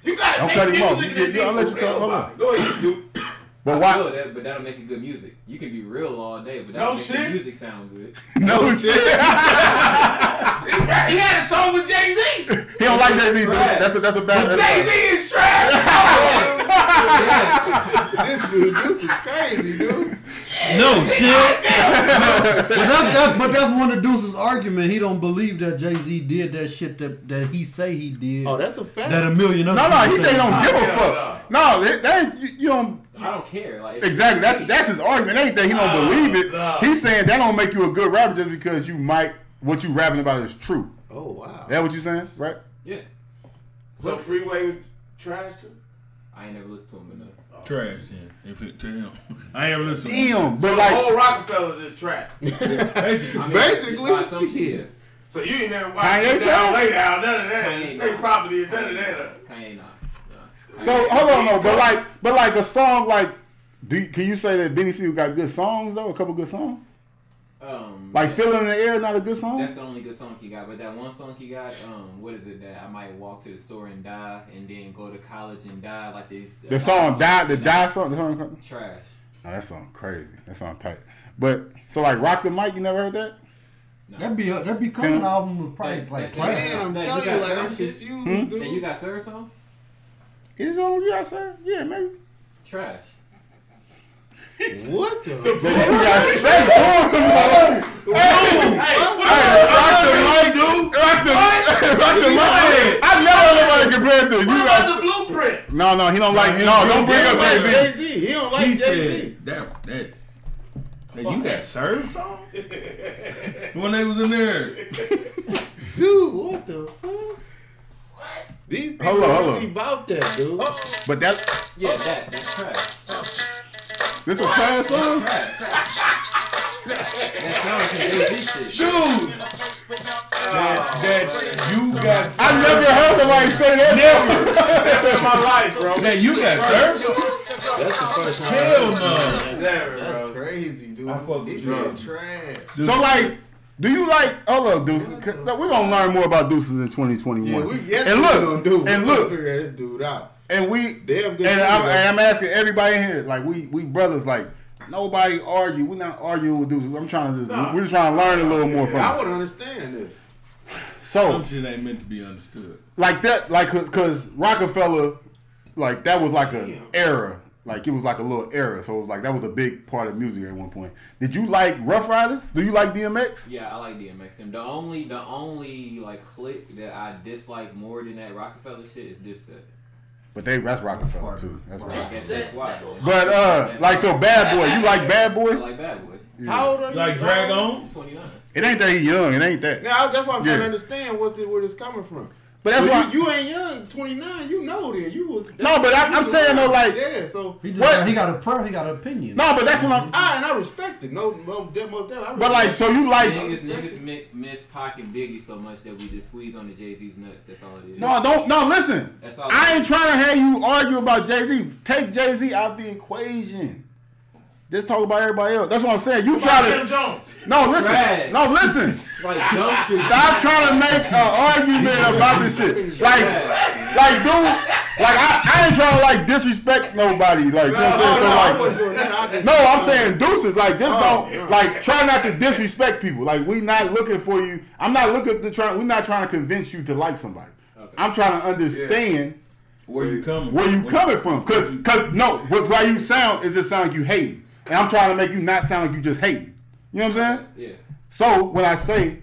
You gotta don't make cut him off. You get, I'll let you talk. Hold on. Go ahead, dude. But why? That, but that'll make it good music. You can be real all day, but that'll no make shit. The music sound good. No, no shit. shit. He had a song with Jay Z. He don't like Jay Z. That's a, that's a bad. Jay Z is trash. Yes. This dude, this is crazy, dude. No shit. No. But that's, that's but that's one of Deuce's argument. He don't believe that Jay Z did that shit that, that he say he did. Oh, that's a fact. That a million other. No, no, he say he don't give a fuck. No, that, that you, you don't. I don't care. Like exactly. That's that's his argument. Ain't that he don't oh, believe it? No. He's saying that don't make you a good rapper just because you might what you rapping about is true. Oh wow. That what you saying, right? Yeah. So Freeway trash too? I ain't never listened to him enough. Oh. Trash, yeah. If it, to him, I ain't ever listened to him. Damn, but so like the whole Rockefeller is trash. Yeah, basically, I mean, basically. Yeah. So you ain't never watched it down, lay down, none of that. They property, none of that. Kanye not. So hold on, no, but like, but like a song like, do you, can you say that Beanie Sigel got good songs though? A couple good songs. Um, like Feeling in the Air, not a good song. That's the only good song he got. But that one song he got, um, what is it that I might walk to the store and die, and then go to college and die, like these. The song "Die," the "Die" song, the song trash. Oh, that song crazy. That song tight. But so like "Rock the Mic," you never heard that? No. That'd be a, that'd be coming yeah. album with probably that, like. That, man, I'm that, telling you, like I'm confused. Hmm? Dude. And you got Sir song. Is on yeah, sir? Yeah, maybe. Trash. What the? The That's boring, hey, hey, rock the mic, dude. Rock the rock the mic. I never nobody compared to you. You got the blueprint. No, no, he don't like. No, don't bring up Jay Z. He don't like Jay Z. That that. That you got served on when they was in there. Dude, what the fuck? What? These people hold on, hold on. About that, dude. Oh. But that, yeah, oh. that, that's trash. Oh. This a trash song? Dude, that, that you got. Served. I never heard somebody say that. Never in my life, bro. That you got served. That's the first time. Hell no. That's, that's crazy, dude. I fuck with you. Trash. Dude. So like. Do you like? Hold up, Deuces. We're gonna learn more about Deuces in twenty twenty-one. Yeah, we, yes, and look, do. and look, figure this dude out. And we, damn good. And I'm, I'm asking everybody in here, like we, we brothers, like nobody argue. We're not arguing with Deuces. I'm trying to just, no. we're just trying to learn a little yeah, more from. I would understand this. So some shit ain't meant to be understood. Like that, like cause, cause Rockefeller, like that was like a damn. era. Like, it was like a little era, so it was like that was a big part of music at one point. Did you like Rough Riders? Do you like D M X? Yeah, I like D M X. And the only, the only like clique that I dislike more than that Rockefeller shit is Dipset. But they that's Rockefeller too. That's Rockefeller. That's why. But uh, like so, Bad Boy. You like Bad Boy? I like Bad Boy. Yeah. How old are you? Like Drag On? twenty-nine. It ain't that he young. It ain't that. Now that's why I'm trying yeah. to understand what the, where this coming from. But that's well, why you, you ain't young, twenty-nine. You know then you was no, but I, I'm saying though, like yeah, so he just got, he got a pro, he got an opinion. No, but that's what I'm. I and I respect it. No, no, demo, demo. But like, so you like niggas, niggas miss Pac and Biggie so much that we just squeeze on the Jay Z's nuts. That's all it is. No, don't. No, listen. That's all. I ain't trying to have you argue about Jay Z. Take Jay Z out the equation. Just talk about everybody else. That's what I'm saying. You Come try to. Jim Jones. No, listen. Right. No, listen. Like, stop trying to make an argument about this shit. Like, like, dude, like, I, I ain't trying to, like, disrespect nobody. Like, you know what I'm saying? So, like, no, I'm saying Deuces. Like, just don't, like, try not to disrespect people. Like, we not looking for you. I'm not looking to try, we're not trying to convince you to like somebody. Okay. I'm trying to understand. Yeah. Where you coming Where you coming from. Because, because no, what's why you sound is just sound like you hating. And I'm trying to make you not sound like you just hating. You know what I'm saying? Yeah. So when I say,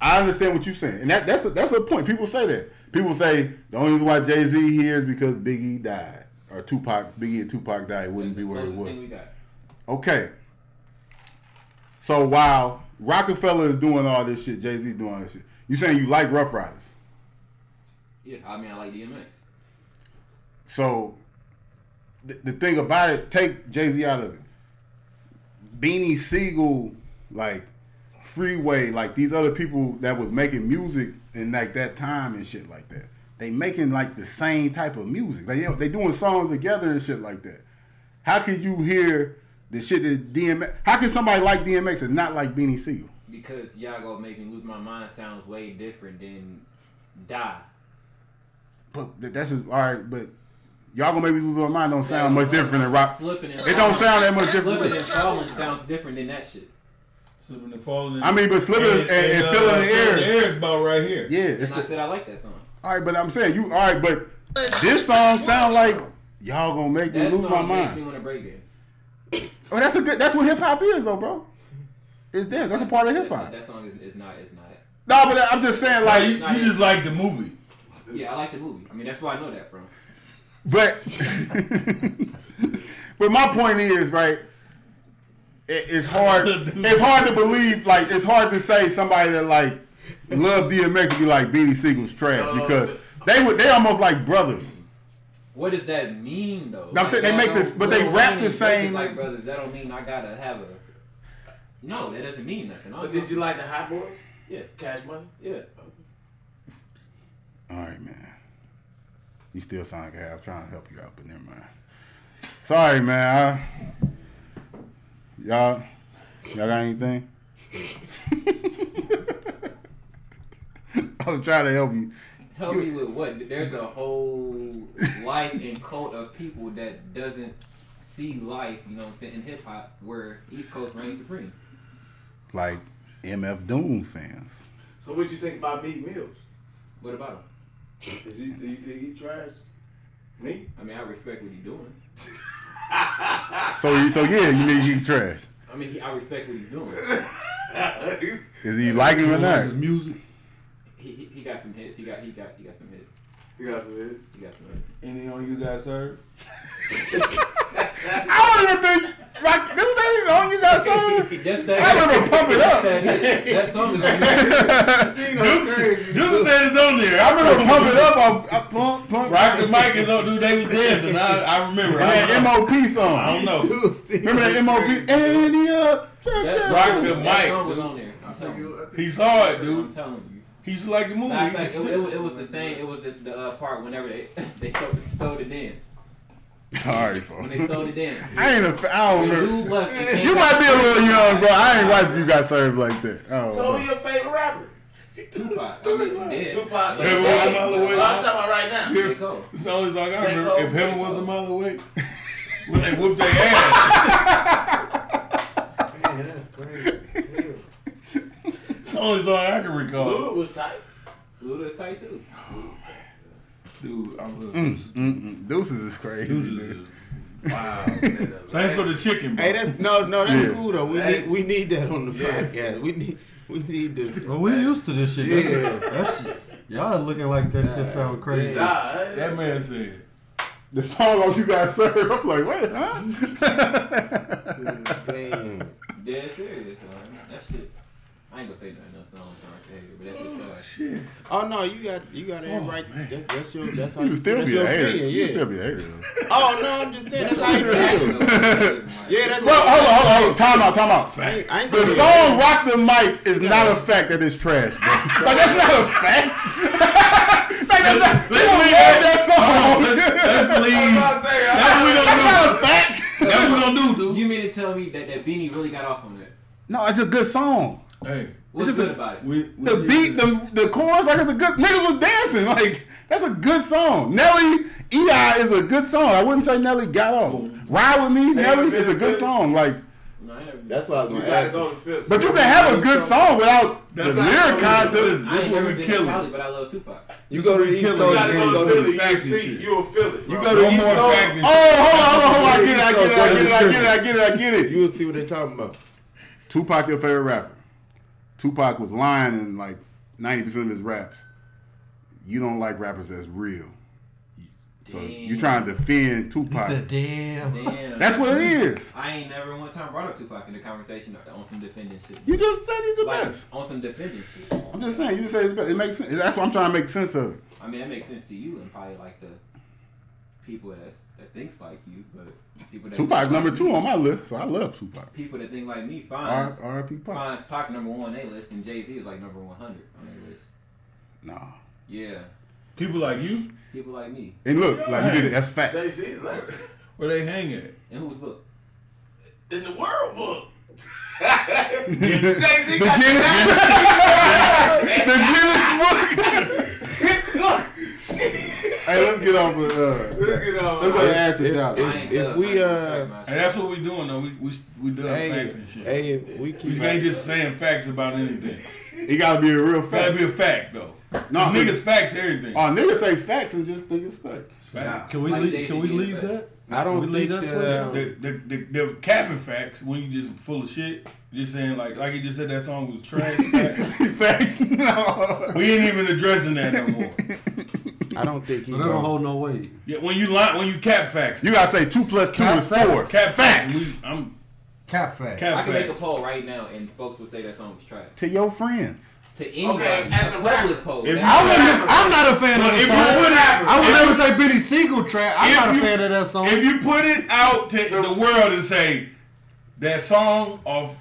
I understand what you're saying, and that, that's a, that's a point. People say that. People say the only reason why Jay Z here is because Biggie died. or Tupac, Biggie and Tupac died, it wouldn't be where it was. Okay. So while Rockefeller is doing all this shit, Jay-Z is doing this shit, you saying you like Rough Riders? Yeah, I mean, I like D M X. So th- the thing about it, take Jay-Z out of it. Beanie Sigel, like Freeway, like these other people that was making music in like that time and shit like that. They making like the same type of music. They they doing songs together and shit like that. How could you hear the shit that D M X? How can somebody like D M X and not like Beanie Sigel? Because Y'all Gonna Make Me Lose My Mind sounds way different than Die. But that's just, all right, but Y'all Gonna Make Me Lose My Mind don't sound much different than rock. Slipping and it don't sound that much different. Slipping and Falling sounds different than that shit. Slipping and Falling. I mean, but Slipping and, and, and, and Filling uh, the Air. The Air is about right here. Yeah. It's and the, I said I like that song. All right, but I'm saying you. All right, but this song sound like Y'all Gonna Make Me that Lose My Mind. That song makes me want to break dance. Oh, that's a good. That's what hip hop is, though, bro. It's dance. That's a part of hip hop. That, that song is, is not. It's not. No, but I'm just saying, like no, you, you just like the movie. Yeah, I like the movie. I mean, that's where I know that from. But, but my point is, right, it, it's hard, it's hard to believe, like, it's hard to say somebody that, like, love D M X would be like, Beanie Siegel's trash, uh, because they would, they almost like brothers. What does that mean, though? I'm like, saying they make this, but they rap the same. Like brothers, that don't mean I gotta have a, no, that doesn't mean nothing. So did you like the Hot Boys? Yeah. Cash Money? Yeah. All right, man. You still sound like I'm trying to help you out, but never mind. Sorry, man. I, y'all, y'all got anything? I was trying to help you. Help you, me with what? There's a whole life and cult of people that doesn't see life, you know what I'm saying, in hip hop where East Coast reigns supreme. Like M F Doom fans. So what you think about Meek Mills? What about him? Is he, do you think he trash? Me? I mean, I respect what he's doing. so, so yeah, you think he's trash? I mean, he, I respect what he's doing. Is he like him or not? His music. He, he he got some hits. He got he got he got some hits. He got some hits. He got some hits. Any on you guys served? I don't even think like this ain't on you guys served. That's that. I remember pump it up. That song is crazy. Dude said it's on there. I remember pump it up. I, I pump pump. Rock the mic is on. Dude, they was dancing. I, I remember. And that M O P song. I don't know. Remember that M O P? And up. Rock the mic. That song was on there. I'm telling you. He saw it, dude. I'm telling you. He used to like the movie. Nah, like, it, it, it was the same. It was the, the uh, part whenever they they stole, stole the dance. All right, bro. When they stole the dance. I ain't a. I don't remember. Left, you might be a little young, bro. I ain't watching you got served like that. Oh, so who's your favorite rapper? Tupac. I mean, dead. Tupac. If Heaven was a mile away. I'm talking about right now. J. Cole. It's always like I remember. If Heaven was a mile away, when they whooped their ass. Man, that's crazy. Only song I can recall. Luda was tight. Luda was tight too. Oh, dude, I'm a mm, mm, mm. Deuces is crazy. Deuces is wow. Thanks for the chicken, bro. Hey, that's no, no, that's yeah. cool though. We that's, need, we need that on the yeah. podcast. We need, we need the. Well, we that, used to this shit. Yeah, that's, that's y'all looking like that nah, shit sound crazy. Nah, that, that man said the song on you guys served. I'm like, wait, huh? Damn. Dead serious, man. That shit. I ain't gonna say nothing else. So I'm sorry, hater, but that's just oh, shit. Oh no, you got you got it oh, right. That, that's your that's how you, you still that's be your a hater. Opinion, yeah. You still be a hater. Oh no, I'm just saying that's how you feel. Yeah, that's. Well, hold on, hold on, hold on. Time out, time out. I ain't, I ain't the song "Rock the Mic" is yeah. not a fact that it's trash, bro. Like that's not a fact. Like that's not. They don't leave that song. Let's leave. That's not a fact. That's what we gonna do, dude. You mean to tell me that that Beanie really got off on that? No, it's a good song. Hey, what's good a, about it? We, we the beat, the the chorus, like it's a good. Niggas was dancing, like that's a good song. Nelly, E I is a good song. I wouldn't say Nelly got off. Ride with me, hey, Nelly is a good song. Like no, that's why I was gonna ask. But you can have a good song without that's the lyric content. I ain't never been to Cali, but I love Tupac. You go to the East Coast, you go to the factory, you'll feel it. You go to the East Coast. Oh, hold on, hold on, I get it, I get it, I get it, I get it, I get it, I get it. You will see what they're talking about. Tupac, your favorite rapper. Tupac was lying in like ninety percent of his raps. You don't like rappers that's real. So damn. You trying to defend Tupac? It's a damn. damn. That's what it is. I ain't never one time brought up Tupac in the conversation on some defending shit. You just said he's the like, best. On some defending shit. I'm just saying. You just say it's best. It makes sense. That's what I'm trying to make sense of. I mean, that makes sense to you and probably like the people that's, that thinks like you, but people that Tupac's number like two me. On my list, so I love Tupac. People that think like me finds R I P Pac. Finds Pac number one on their list, and Jay Z is like number one hundred on their list. Nah. Yeah. People like you? People like me. And look, yeah, like you did it. That's facts. Jay-Z, like, where they hang at? In whose book? In the world book. Jay-Z got the Guinness book. His book. Hey, let's get off with, uh, let's get off. Let's go to Ask It Out. If, if, if we, uh, and that's what we doing though. We we we doing hey, facts and shit. Hey, we keep. We ain't just saying facts about anything. It gotta be a real fact. Gotta be a fact though. No, niggas facts everything. Oh, niggas say facts and just think it's fact. Nah, can we like leave, can we leave that? I don't we leave that. that the, the, the, the capping facts when you just full of shit. Just saying like like you just said that song was trash. Facts. No. We ain't even addressing that no more. I don't think you. But that don't hold no weight. Yeah, when you lie, when you cap facts, you gotta say two plus two cap is facts. Four. Cap facts. We, I'm cap facts. Cap I can facts. Make a poll right now and folks will say that song was trash. To your friends. To anybody. Okay, as a regular poll. I'm not a fan of that song. It, I would never say Beanie Sigel trash. I'm not a you, fan of that song. If you put it out to the world and say that song of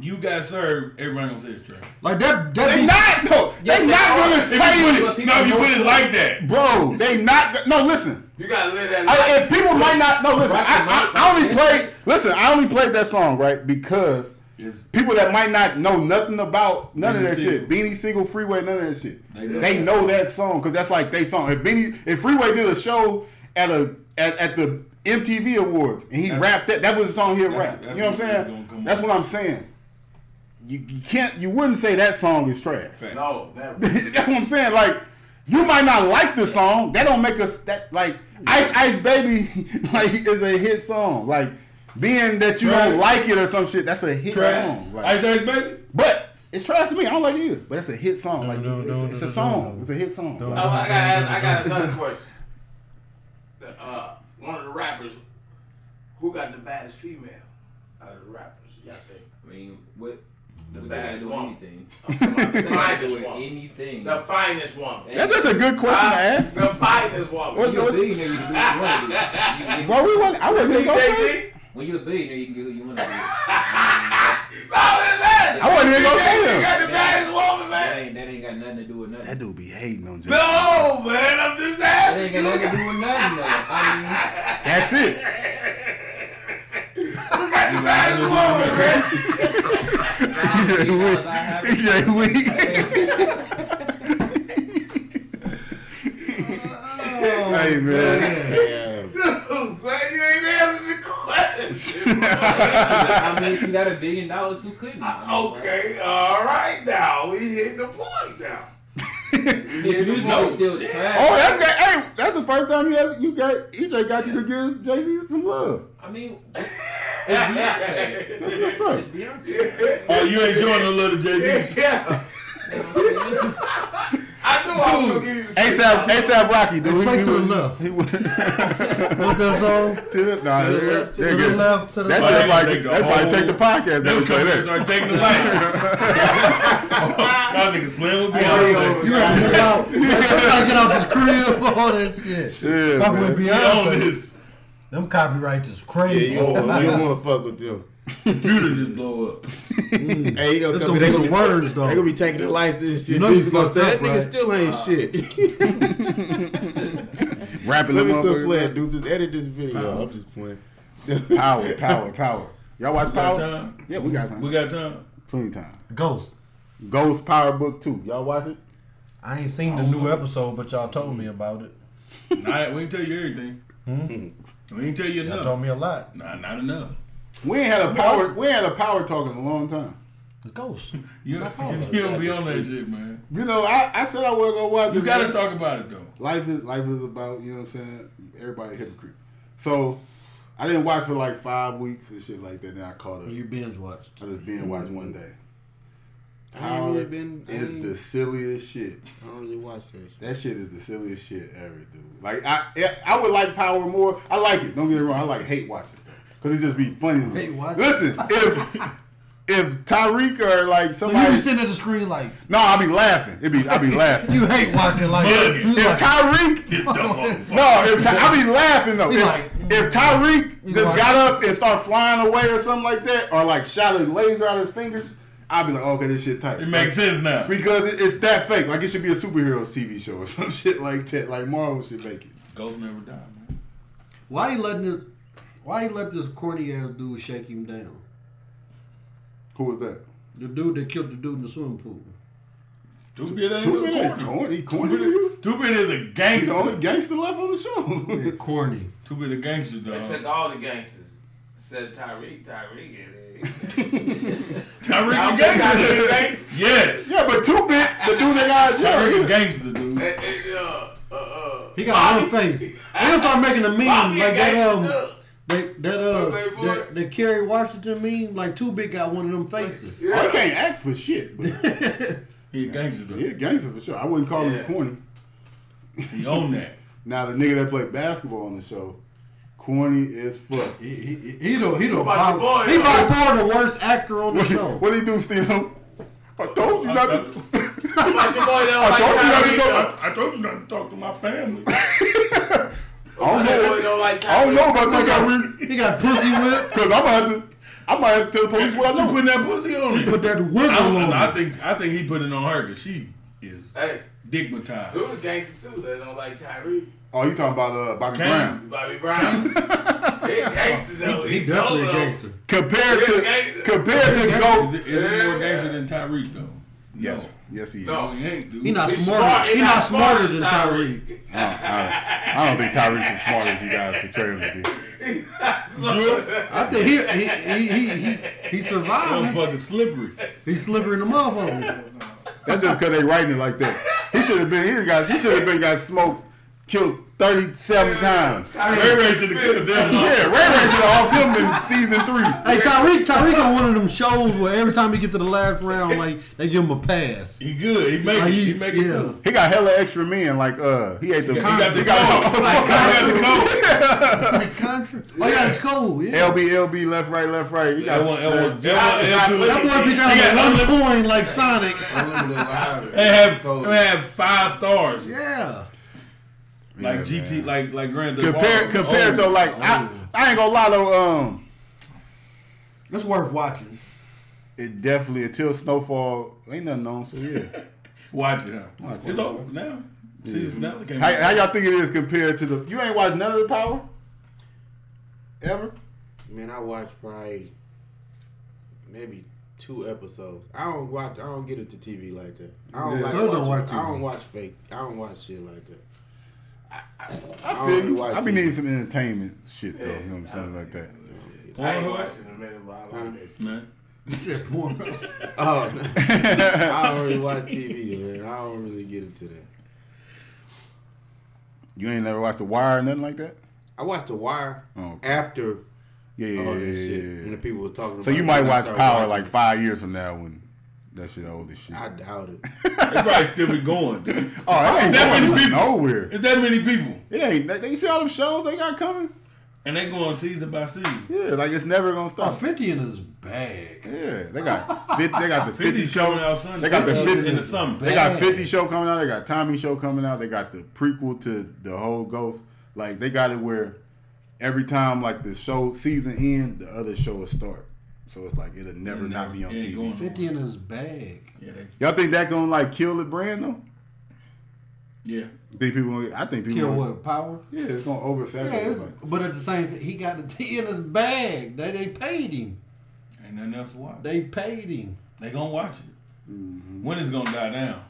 You Got Served, everybody gonna say it's trash. Like that, that they be, not though. Yes, they, they not gonna say it. No, if you put it like that, bro. They not. No, listen. You gotta live that. I, and people might not. No, listen. Right, I, I, I only played. Listen, I only played that song right because yes. people that might not know nothing about none Beanie of that Sigel. Shit, Beanie Sigel, Freeway, none of that shit. They, they that know song. That song because that's like they song. If Beanie, if Freeway did a show at a at, at the M T V Awards and he that's, rapped that, that was the song he rapped. You know what I'm saying? That's what I'm saying. You, you can't. You wouldn't say that song is trash. No, never. That's what I'm saying. Like, you might not like the song. That don't make us that like Ice Ice Baby. Like, is a hit song. Like, being that you trash. Don't like it or some shit, that's a hit trash. Song. Like, Ice Ice Baby. But it's trash to me. I don't like it either. But it's a hit song. No, like, no, it's, no, it's, no, a, it's no, a song. No. It's a hit song. No, like, no, I got. I got another question. Uh, one of the rappers who got the baddest female out of the rappers, y'all think? I mean, what? The baddest woman. The finest woman. Anything. The finest woman. That's just a good question uh, to ask. The finest woman. When you're a billionaire, you can do who you want to be. I wouldn't even go say it. When you're a billionaire, you can do who you want to be. No, that's it. I wouldn't even go say it. You got the baddest woman, man. That ain't got nothing to do with nothing. That dude be hating on you. No, man. I'm just asking. That ain't got nothing to do with nothing, though. That's it. Who got the baddest woman, man? E J weak. Hey man, dude, why you ain't answering the question? I mean, if you got a billion dollars, who couldn't? Uh, okay, all right now we hit the point now. If you know still trash. Oh, that's got, hey, that's the first time you had, you got E J got you to give Jay-Z some love. I mean, it's Beyonce. That's what's up. It's Beyonce. Oh, you ain't showing no love to Jay-Z. Yeah. I knew I was gonna get him. ASAP, ASAP Rocky, dude. He went to the left. He went. What that song? To the nah, to the left, to the left, to the left. That's like that's why take the podcast. They play that. Start taking the light. Y'all niggas playing with Beyonce. You gotta get out. You gotta get out this crib. All that shit. Fuck with Beyonce. Them copyrights is crazy. Yeah, you don't, don't want to fuck with them. Computer just blow up. Mm. Hey, you gonna be some words though. They gonna be taking the license and shit. You know you gonna say that right? Nigga still ain't uh, shit. Rapping them up. Let me playing deuces. Edit this video. Power. I'm just playing. Power, power, power. Y'all watch we Power? Time? Yeah, we got time. We got time. Plenty time. Ghost. Ghost Power Book Two. Y'all watch it? I ain't seen I the new know. Episode, but y'all told me about it. Nah, we can tell you everything. Mm-hmm. We ain't tell you enough. Y'all told me a lot. Nah, not enough. We ain't had a power. We ain't had a power talk in a long time. The Ghost. You, you, power, you don't be on that shit, man. You know, I, I said I wasn't gonna watch it. You gotta talk about it though. Life is life is about, you know what I'm saying. Everybody a hypocrite. So I didn't watch for like five weeks and shit like that. Then I caught up. You binge watched. I just binge watched one day. Power really been, is ain't... the silliest shit. I don't really watch that shit. That shit is the silliest shit ever, dude. Like, I I would like Power more. I like it. Don't get it wrong. I like hate watching it, because it just be funny. Hate watching. Listen, if... If Tyreek or like somebody, so you be sitting at the screen like, no, I be laughing. It be I be laughing. You hate watching like if, if like, Tyreek, no, if Ty, I be laughing though. If, like, if Tyreek just like, got up and start flying away or something like that, or like shot a laser out of his fingers, I'd be like, oh, okay, this shit tight. It makes sense now because it, it's that fake. Like it should be a superheroes T V show or some shit like that. Like Marvel should make it. Ghost never die, man. Why he letting this? Why he let this corny ass dude shake him down? Who was that? The dude that killed the dude in the swimming pool. Tubian ain't no corny. He corny to you? Tubian is a gangster. He's the only gangster left on the show. Yeah, corny. Tubian a gangster, dog. They took all the gangsters. Said Tyreek. Tyreek is Tyreek a gangster. Yes. Yeah, but Tubian, the dude that got jailed. Tyreek a gangster, dude. Hey, hey, uh, uh, uh, he got one face. They gonna start making a meme Bobby like that. Um, They, that uh, that, that Kerry Washington meme, like Too Big got one of them faces. Yeah. I can't ask for shit. But he a gangster though. He a gangster for sure. I wouldn't call yeah. him corny. He own that. Now the nigga that played basketball on the show, corny as fuck. He he he, he don't he don't by, boy, he by far the worst actor on the show. What do he do, Stino? I told you not to. I told you not to talk to my family. I don't know. Don't like I don't know if I think I really. He got pussy whip. Cause I might have to. I might have to tell the police what I'm putting that pussy on. She put that wiggle on. I think. I think he put it on her because she is hey, digmatized. Dude, gangster too. They don't like Tyreek. Oh, you talking about uh, Bobby King, Brown? Bobby Brown. He gangster though. He, he, he definitely a gangster. Compared he to gangster. compared to Goat, is, is he more gangster than Tyreek though? Yes. No. Yes, he is. No, he ain't, dude. He not, smarter. He he not, not smarter, smarter than Tyreek. Oh, I, I don't think Tyreek is smarter as you guys portray him to be. I think he he he he, he, he survived. He's fucking slippery. He's slippery in the motherfucker. That's just because they writing it like that. He should have been. He got. He should have been got smoked, killed thirty-seven times. Ray Ray should have killed them. Yeah, Ray Ray should have offed him in season three. Hey, Tyreek, Tyreek on one of them shows where every time he get to the last round, like they give him a pass. He good. He make like, he, he make yeah. it. He got hella extra men. Like uh, he ate the. He got the cold. Like Contra. Like Contra. Oh, he got the cold. Yeah. L B L B left right left right. He got L one L one. That boy be got one coin like Sonic. They have they have five stars. Yeah. Like yeah, G T, man. like like Grand Theft Auto. Compared though, like oh. I, I ain't gonna lie though. Um, it's worth watching. It definitely until Snowfall ain't nothing on. So yeah, watch it. Huh? Watch it's it. over now. Yeah. See, finale came how, how y'all think it is compared to the? You ain't watched none of the Power ever. Man, I watched probably maybe two episodes. I don't watch. I don't get into T V like that. I don't yeah, like. I don't watch. I don't watch fake. I don't watch shit like that. I, I feel you. I be needing some entertainment shit though. Yeah, you know what I'm saying? Like that. Porn I ain't watching a minute while I like that shit. You said porn. Oh, no. I don't really watch T V, man. I don't really get into that. You ain't never watched The Wire or nothing like that? I watched The Wire oh, okay. after yeah, yeah, all this yeah, shit. Yeah, yeah. And the people were talking about So you might watch Power watching. like five years from now when that shit old as shit. I doubt it. It probably still be going, dude. Oh, it ain't that many people. Nowhere. It's that many people. It ain't. They, you see all them shows they got coming? And they going season by season. Yeah, like it's never going to stop. Oh, fifty in his bag. Yeah, they got fifty, they got the fifty, fifty show. Out Sunday. They got the fifty in the summer. They got fifty show coming out. They got Tommy show coming out. They got the prequel to the whole Ghost. Like they got it where every time like the show season end, the other show will start. So it's like it'll never, it'll never not be on T V. Fifty in his bag. Yeah, they, y'all think that gonna like kill the brand though? Yeah. Think people gonna, I think people kill gonna, what Power? Yeah, it's gonna oversaturate. Yeah, like, but at the same time, he got the T in his bag. They they paid him. Ain't nothing else to watch. They paid him. They gonna watch it. Mm-hmm. When it's gonna die down?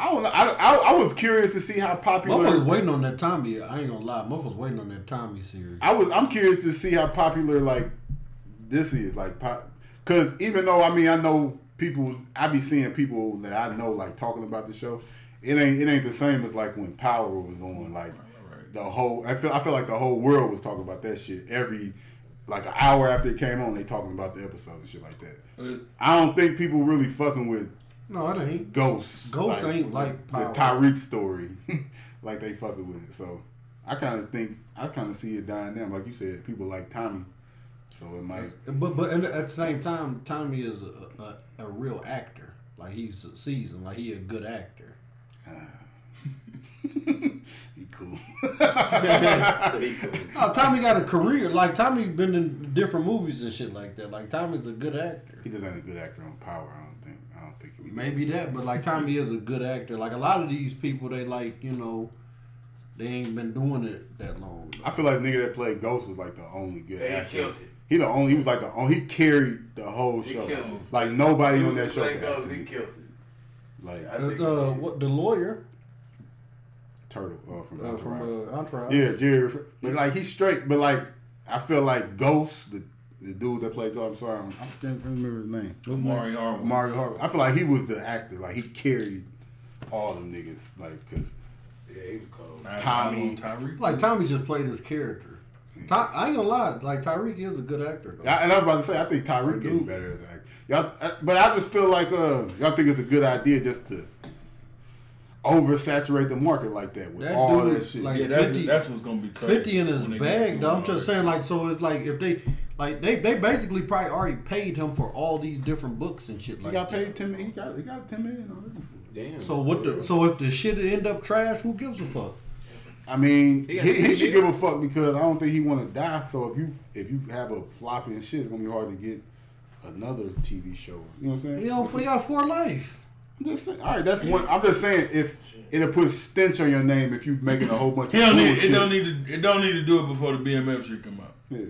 I don't know. I, I, I was curious to see how popular. Motherfuckers waiting on that Tommy. I ain't gonna lie. Motherfuckers waiting on that Tommy series. I was. I'm curious to see how popular like this is. Like, pop, cause even though I mean I know people, I be seeing people that I know like talking about the show. It ain't. It ain't the same as like when Power was on. Like right, right. the whole. I feel. I feel like the whole world was talking about that shit. Every like an hour after it came on, they talking about the episode and shit like that. Mm. I don't think people really fucking with. No, it ain't. Ghosts. Ghosts like, ain't like power. The Tyreek story. Like they fucking with it. So I kind of think, I kind of see it dying down. Like you said, people like Tommy. So it might. But but at the same time, Tommy is a, a, a real actor. Like he's a seasoned. Like he a good actor. Uh, he cool. So he cool. No, Tommy got a career. Like Tommy been in different movies and shit like that. Like Tommy's a good actor. He just ain't a good actor on Power. I don't think. I don't think. He Maybe that, that, but like Tommy is a good actor. Like a lot of these people, they like you know. They ain't been doing it that long. Though. I feel like nigga that played Ghost was like the only good they actor. He killed it. He the only. He was like the only. He carried the whole he show. Killed him. Like nobody he on that show. Ghost, he killed it. Like I think uh, what the lawyer. Turtle uh, from uh, Entourage. From, uh, Entourage. Yeah, Jerry. But like he's straight. But like I feel like Ghost, the the dude that played Ghost. I'm sorry, I'm, I can't remember his name. What's Mario Harvey. Mario Harvey. I feel like he was the actor. Like he carried all them niggas. Like cause. Yeah, he was cold. Tommy. Tyreek. Like, Tommy just played his character. Yeah. Ty- I ain't gonna lie. Like, Tyreek is a good actor, though. I, and I was about to say, I think Tyreek getting better as an actor. Y'all, I, but I just feel like uh, y'all think it's a good idea just to oversaturate the market like that with that all dude, that shit. Like yeah, that's, fifty, that's what's gonna be crazy. fifty in his bag, though. I'm just saying, like, so it's like, if they... Like they, they basically probably already paid him for all these different books and shit. He like got that. Paid ten. He got he got ten million on it. Damn. So what the? So if the shit end up trash, who gives a fuck? I mean, he, he, he should give a fuck because I don't think he want to die. So if you if you have a floppy and shit, it's gonna be hard to get another T V show. You know what I'm saying? You know, for y'all for life. I'm just saying. All right, that's yeah. one. I'm just saying if it'll put stench on your name if you making a whole bunch of bullshit. It don't need to. It don't need to do it before the B M F shit come out. Yeah.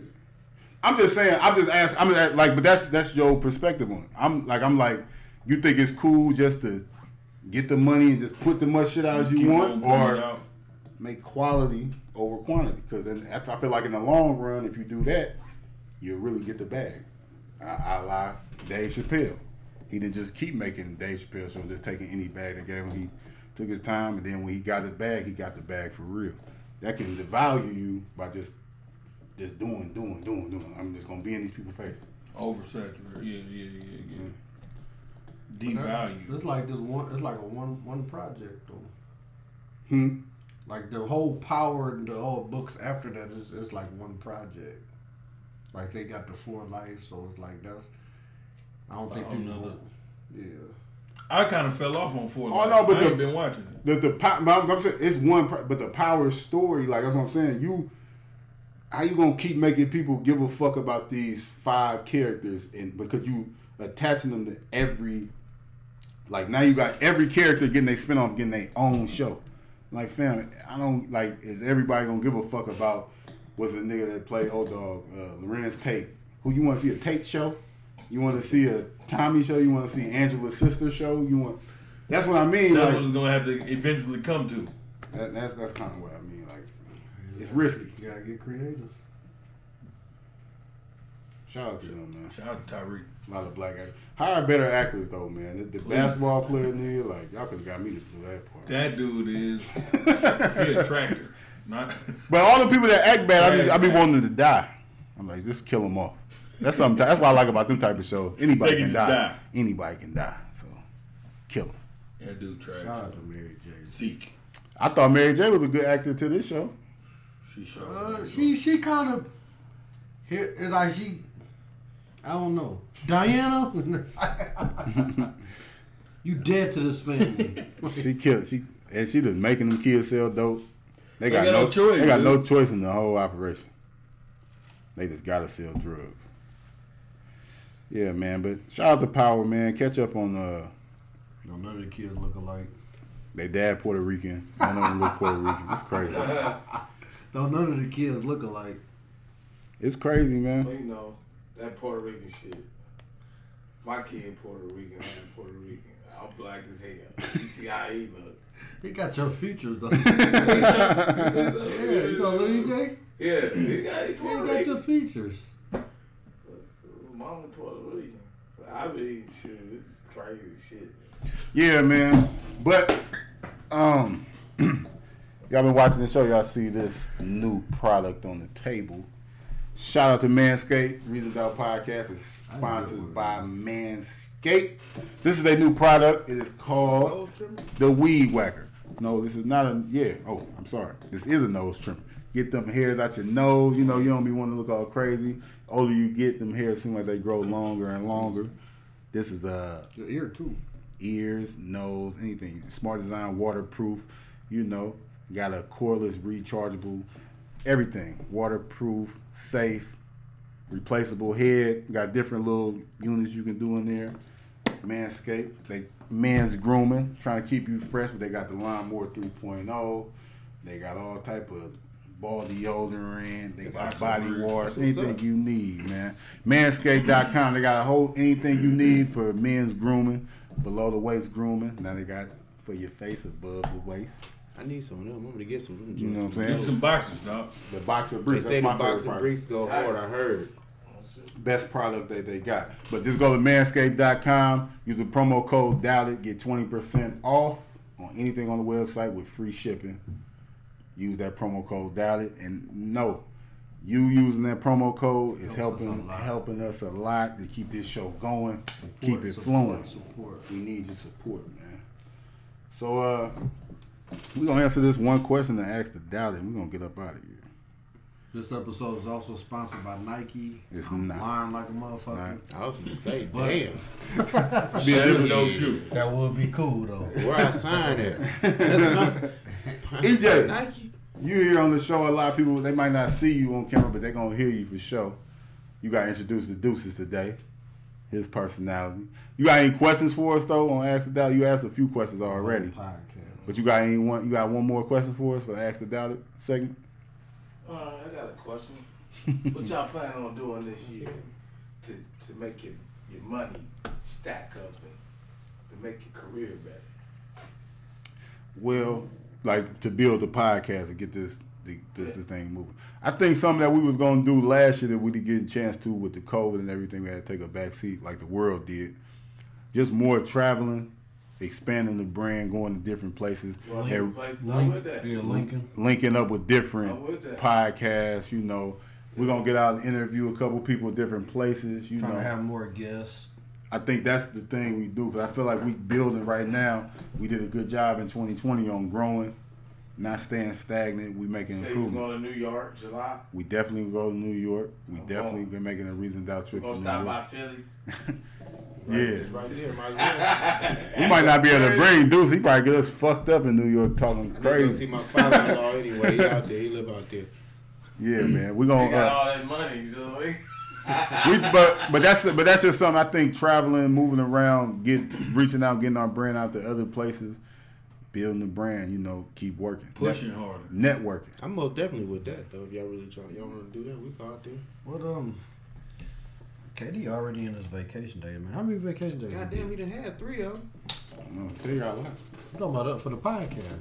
I'm just saying. I'm just asking. I'm just, like, but that's that's your perspective on it. I'm like, I'm like, you think it's cool just to get the money and just put the much shit out just as you want, or make quality over quantity? Because then after, I feel like in the long run, if you do that, you'll really get the bag. I, I lie, Dave Chappelle. He didn't just keep making Dave Chappelle show, just taking any bag they gave him. He took his time, and then when he got the bag, he got the bag for real. That can devalue you by just. Just doing, doing, doing, doing. I'm just gonna be in these people's face. Oversaturated, yeah, yeah, yeah, yeah. Devalued. It's like this one. It's like a one, one project though. Hmm. Like the whole Power and the whole books after that is it's like one project. Like they got the Four Life, so it's like that's. I don't think people. Know. Yeah. I kind of fell off on Four Life. Oh no, but I the, ain't been watching it. The the I'm saying it's one, but the Power story, like that's what I'm saying. You. How you gonna keep making people give a fuck about these five characters and because you attaching them to every like now you got every character getting their spin off getting their own show. Like fam, I don't like is everybody gonna give a fuck about was a nigga that played old dog, uh, Lorenz Tate. Who you wanna see a Tate show? You wanna see a Tommy show, you wanna see Angela's sister show, you want that's what I mean. That's like, what it's gonna have to eventually come to. That, that's that's kinda what I mean. It's risky. You gotta get creative. Shout out to them, man. Shout out to Tyreek. A lot of black actors. Hire better actors, though, man. The, the basketball player nigga, like, y'all could have got me to do that part. That dude is he a tractor. Not but all the people that act bad, I just I be wanting to die. I'm like, just kill them off. That's something. That's what I like about them type of shows. Anybody can, can die. die. Anybody can die. So, kill them. That dude trash. Shout out to Mary J. Zeke. I thought Mary J. was a good actor to this show. She, uh, she she kind of here like she I don't know Diana you dead to this family. She killed she and she just making them kids sell dope. They got, they got no, no choice. They got dude. no choice in the whole operation. They just gotta sell drugs. Yeah, man. But shout out to Power, man. Catch up on uh. No, none of the kids look alike. They dad Puerto Rican. None of them look Puerto Rican. It's crazy. No, none of the kids look alike. It's crazy, man. Well, you know, that Puerto Rican shit. My kid Puerto Rican, I'm Puerto Rican. I'm black as hell. You see how he look. He got your features, though. Yeah, you know E J? Yeah, he got, he Puerto he got your features. Mama Puerto Rican. I mean, shit, this is crazy shit. Yeah, man. But, um... y'all been watching the show. Y'all see this new product on the table. Shout out to Manscaped. Reasons Out Podcast is sponsored by Manscaped. This is their new product. It is called the Weed Whacker. No, this is not a, yeah. Oh, I'm sorry. This is a nose trimmer. Get them hairs out your nose. You know, you don't be wanting to look all crazy. The older you get, them hairs seem like they grow longer and longer. This is a... Your ear, too. Ears, nose, anything. Smart design, waterproof. You know, got a cordless, rechargeable, everything. Waterproof, safe, replaceable head. Got different little units you can do in there. Manscaped. They men's grooming. Trying to keep you fresh, but they got the Lawn Mower three point oh. They got all type of... ball deodorant, they got body wash, anything you need, man. Manscaped dot com, they got a whole anything you need for men's grooming, below the waist grooming. Now they got for your face above the waist. I need some of them. I'm going to get some of them. You know what I'm saying? Get some boxers, dog. The boxer briefs. They say the boxer briefs go hard, I heard. Best product that they got. But just go to Manscaped dot com, use the promo code DOUBTIT, get twenty percent off on anything on the website with free shipping. Use that promo code DOUBTIT, and no, you using that promo code is helping helping us a lot to keep this show going, support, keep it support, flowing. Support. We need your support, man. So uh, we're going to answer this one question and ask the DOUBTIT, and we're going to get up out of here. This episode is also sponsored by Nike. It's I'm not. lying like a motherfucker. I was going to say, damn. That would be cool, though. Where I signed at? E J, Nike. You here on the show. A lot of people, they might not see you on camera, but they're going to hear you for sure. You got to introduce the Deuces today. His personality. You got any questions for us, though, on Ask the Doubt? You asked a few questions already. Podcast. But you got, any one, you got one more question for us for the Ask the Doubt segment? Uh, I got a question. What y'all plan on doing this year to, to make your, your money stack up and to make your career better? Well, like to build a podcast and get this the, this, yeah. this thing moving. I think something that we was going to do last year that we didn't get a chance to with the COVID and everything, we had to take a back seat like the world did. Just more traveling, expanding the brand, going to different places, well, and places link, that. Yeah, linking. linking up with different with podcasts. You know, we're gonna get out and interview a couple people at different places. You Trying know, to have more guests. I think that's the thing we do because I feel like we building right now. We did a good job in twenty twenty on growing, not staying stagnant. We making Say improvements. We're going to New York, July. We definitely go to New York. We I'm definitely going. been making a Reason Doubt trip. We're gonna stop by Philly. Right, yeah, right there, my we might not be able to bring Deuce. He probably get us fucked up in New York talking I crazy. I see my father-in-law anyway. He out there. He live out there. Yeah, man. We gonna they got uh, all that money, so we. we but but that's but that's just something I think traveling, moving around, get reaching out, getting our brand out to other places, building the brand. You know, keep working, pushing Net- harder, networking. I'm most definitely with that though. If y'all really trying, y'all want to do that, we go out there. What um. K D already in his vacation days, man. How many vacation days? Goddamn, we done had three of them. I don't know. Tell y'all what. You talking about up for the podcast?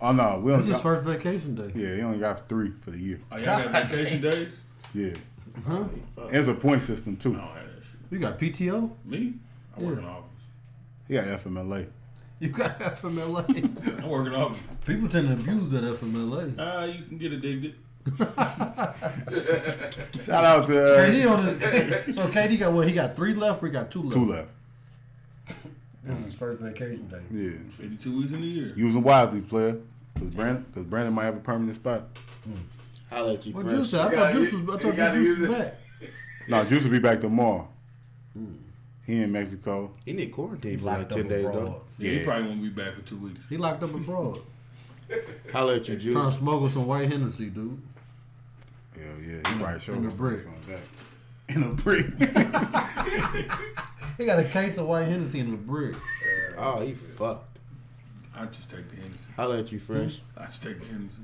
Oh, no. We this is his first vacation day. Yeah, he only got three for the year. Oh, y'all God got vacation dang. days? Yeah. Huh? There's a point system, too. I don't have that shit. You got P T O? Me? I yeah. work in the office. He got F M L A. You got F M L A? I work in the office. People tend to abuse that F M L A. Ah, uh, you can get addicted. Shout out to uh, K D on his, so K D got what? He got three left. Or he got two left. Two left. This is his first vacation day. Yeah, fifty-two weeks in a year. Using wisely, player, because Brandon, because Brandon might have a permanent spot. Mm. How about you? Well, Juice, I thought Juice was. I thought you Juice was back. No, Juice will be back tomorrow. Mm. He in Mexico. He need quarantine for like ten days though. Yeah, yeah, he probably won't be back for two weeks. He locked up abroad. How about you, Juice? Trying to smuggle some white Hennessy, dude. Hell yeah, he probably showed in a brick. In a brick. He got a case of white Hennessy in the brick. Oh, he fucked. I just take the Hennessy. Holla at you, Fresh. I just take the Hennessy.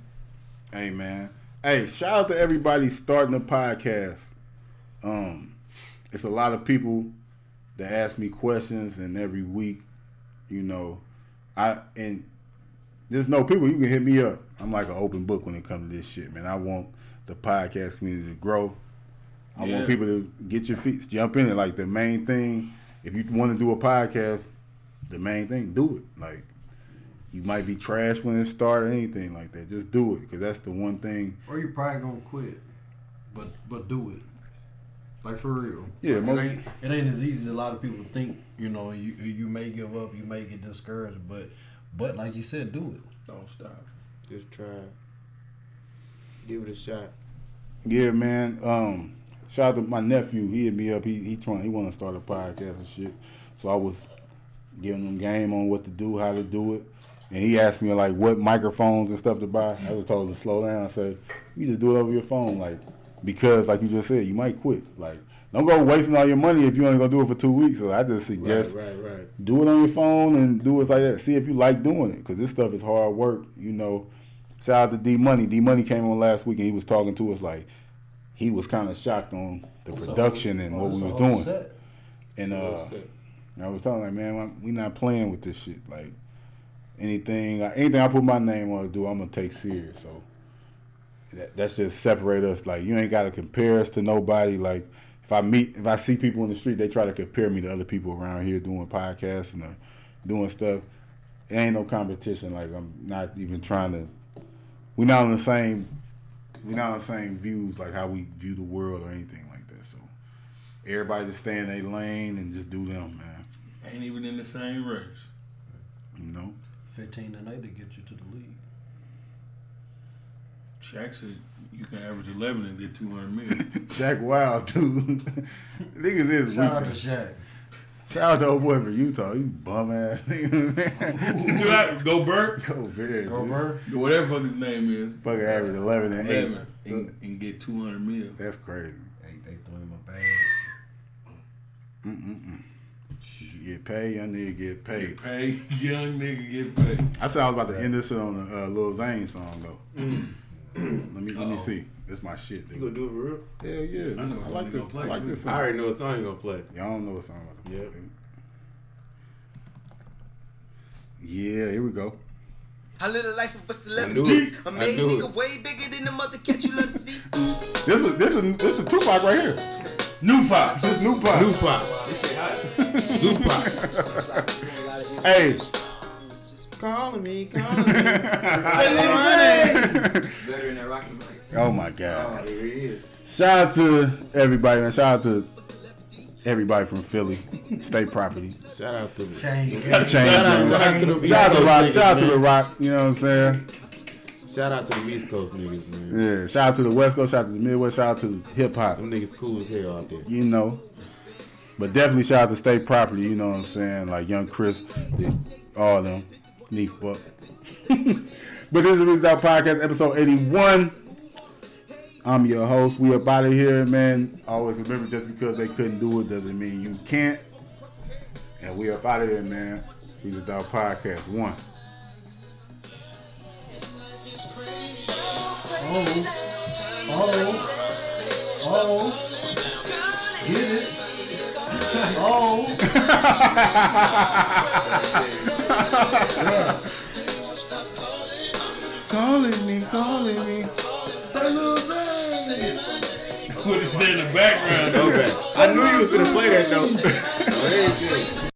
Hey, man. Hey, shout out to everybody starting a podcast. Um, it's a lot of people that ask me questions, and every week, you know, I and just know people, you can hit me up. I'm like an open book when it comes to this shit, man. I want the podcast community to grow. I yeah. want people to get your feet, jump in it. Like the main thing, if you want to do a podcast, the main thing, do it. Like you might be trash when it starts or anything like that. Just do it because that's the one thing. Or you're probably gonna quit. but but do it, like for real. Yeah, like, most, it, ain't, it ain't as easy as a lot of people think. You know, you you may give up, you may get discouraged, but but like you said, do it. Don't stop. Just try. Give it a shot. Yeah, man. Um, shout out to my nephew. He hit me up. He he trying. He want to start a podcast and shit. So I was giving him game on what to do, how to do it. And he asked me, like, what microphones and stuff to buy. I just told him to slow down. I said, you just do it over your phone. Like, because, like you just said, you might quit. Like, don't go wasting all your money if you ain't going to do it for two weeks. So I just suggest right, right, right. do it on your phone and do it like that. See if you like doing it. Because this stuff is hard work, you know. Shout out to D-Money. D-Money came on last week and he was talking to us like he was kind of shocked on the that's production whole, and what we was doing. Set. And uh, and I was telling him, like, man, we not playing with this shit. Like, Anything, anything I put my name on to do, I'm gonna take serious. So that, that's just separate us. Like you ain't gotta compare us to nobody. Like if I meet, if I see people in the street, they try to compare me to other people around here doing podcasts and uh, doing stuff. It ain't no competition. Like I'm not even trying to. We're not on the same. We're not on the same views, like how we view the world or anything like that. So everybody just stay in their lane and just do them, man. Ain't even in the same race. You know. fifteen tonight to get you to the league. Shaq said you can average eleven and get two hundred million. Shaq wild, dude. Niggas is Shout weak. Shout out to Shaq. Shout out to old boy from Utah. You bum ass nigga. Go Bird. Go Bird. Go Bird. Whatever fuck his name is. Fucking average eleven and eleven eight. And, and get two hundred million. That's crazy. Hey, they threw him a bag. Mm-mm-mm. You get paid, young nigga get paid. Get paid, young nigga get paid. I said I was about to end this shit on a uh, Lil Zane song though. Mm. let me let me see. That's my shit. Nigga. You gonna do it for real? Hell yeah. I, know I like this. Play, I like this. Song. I already know what song you gonna play. Y'all don't know what song I'm about to play. Yep. Yeah, here we go. I live the life of a celebrity. I made nigga way bigger than the mother cat you love to see. This is this is this is Tupac right here. New pop. This is new pop. New pop. This shit hot. New pop. Hey. Calling me, calling me. Better than that Rocky Mike. Oh my God. Oh, here he is. Shout out to everybody, man. Shout out to everybody from Philly. State property. Shout out to the Change. Change. Shout, shout out to the Shout out to Rock. Shout out to the Rock. You know what I'm saying? Shout out to the East Coast niggas, man. Yeah, shout out to the West Coast, shout out to the Midwest, shout out to hip hop. Them niggas cool as hell out there. You know. But definitely shout out to State Property, you know what I'm saying? Like Young Chris, all them. Neef Buck. But this is the Reasons Out Podcast, episode eighty-one. I'm your host. We up out of here, man. Always remember, just because they couldn't do it doesn't mean you can't. And we up out of here, man. Reasons Out Podcast one. Oh, oh, oh, get it, oh, yeah. Calling me, calling me, hello, baby. Put it in the background, okay. I knew you was gonna play that though.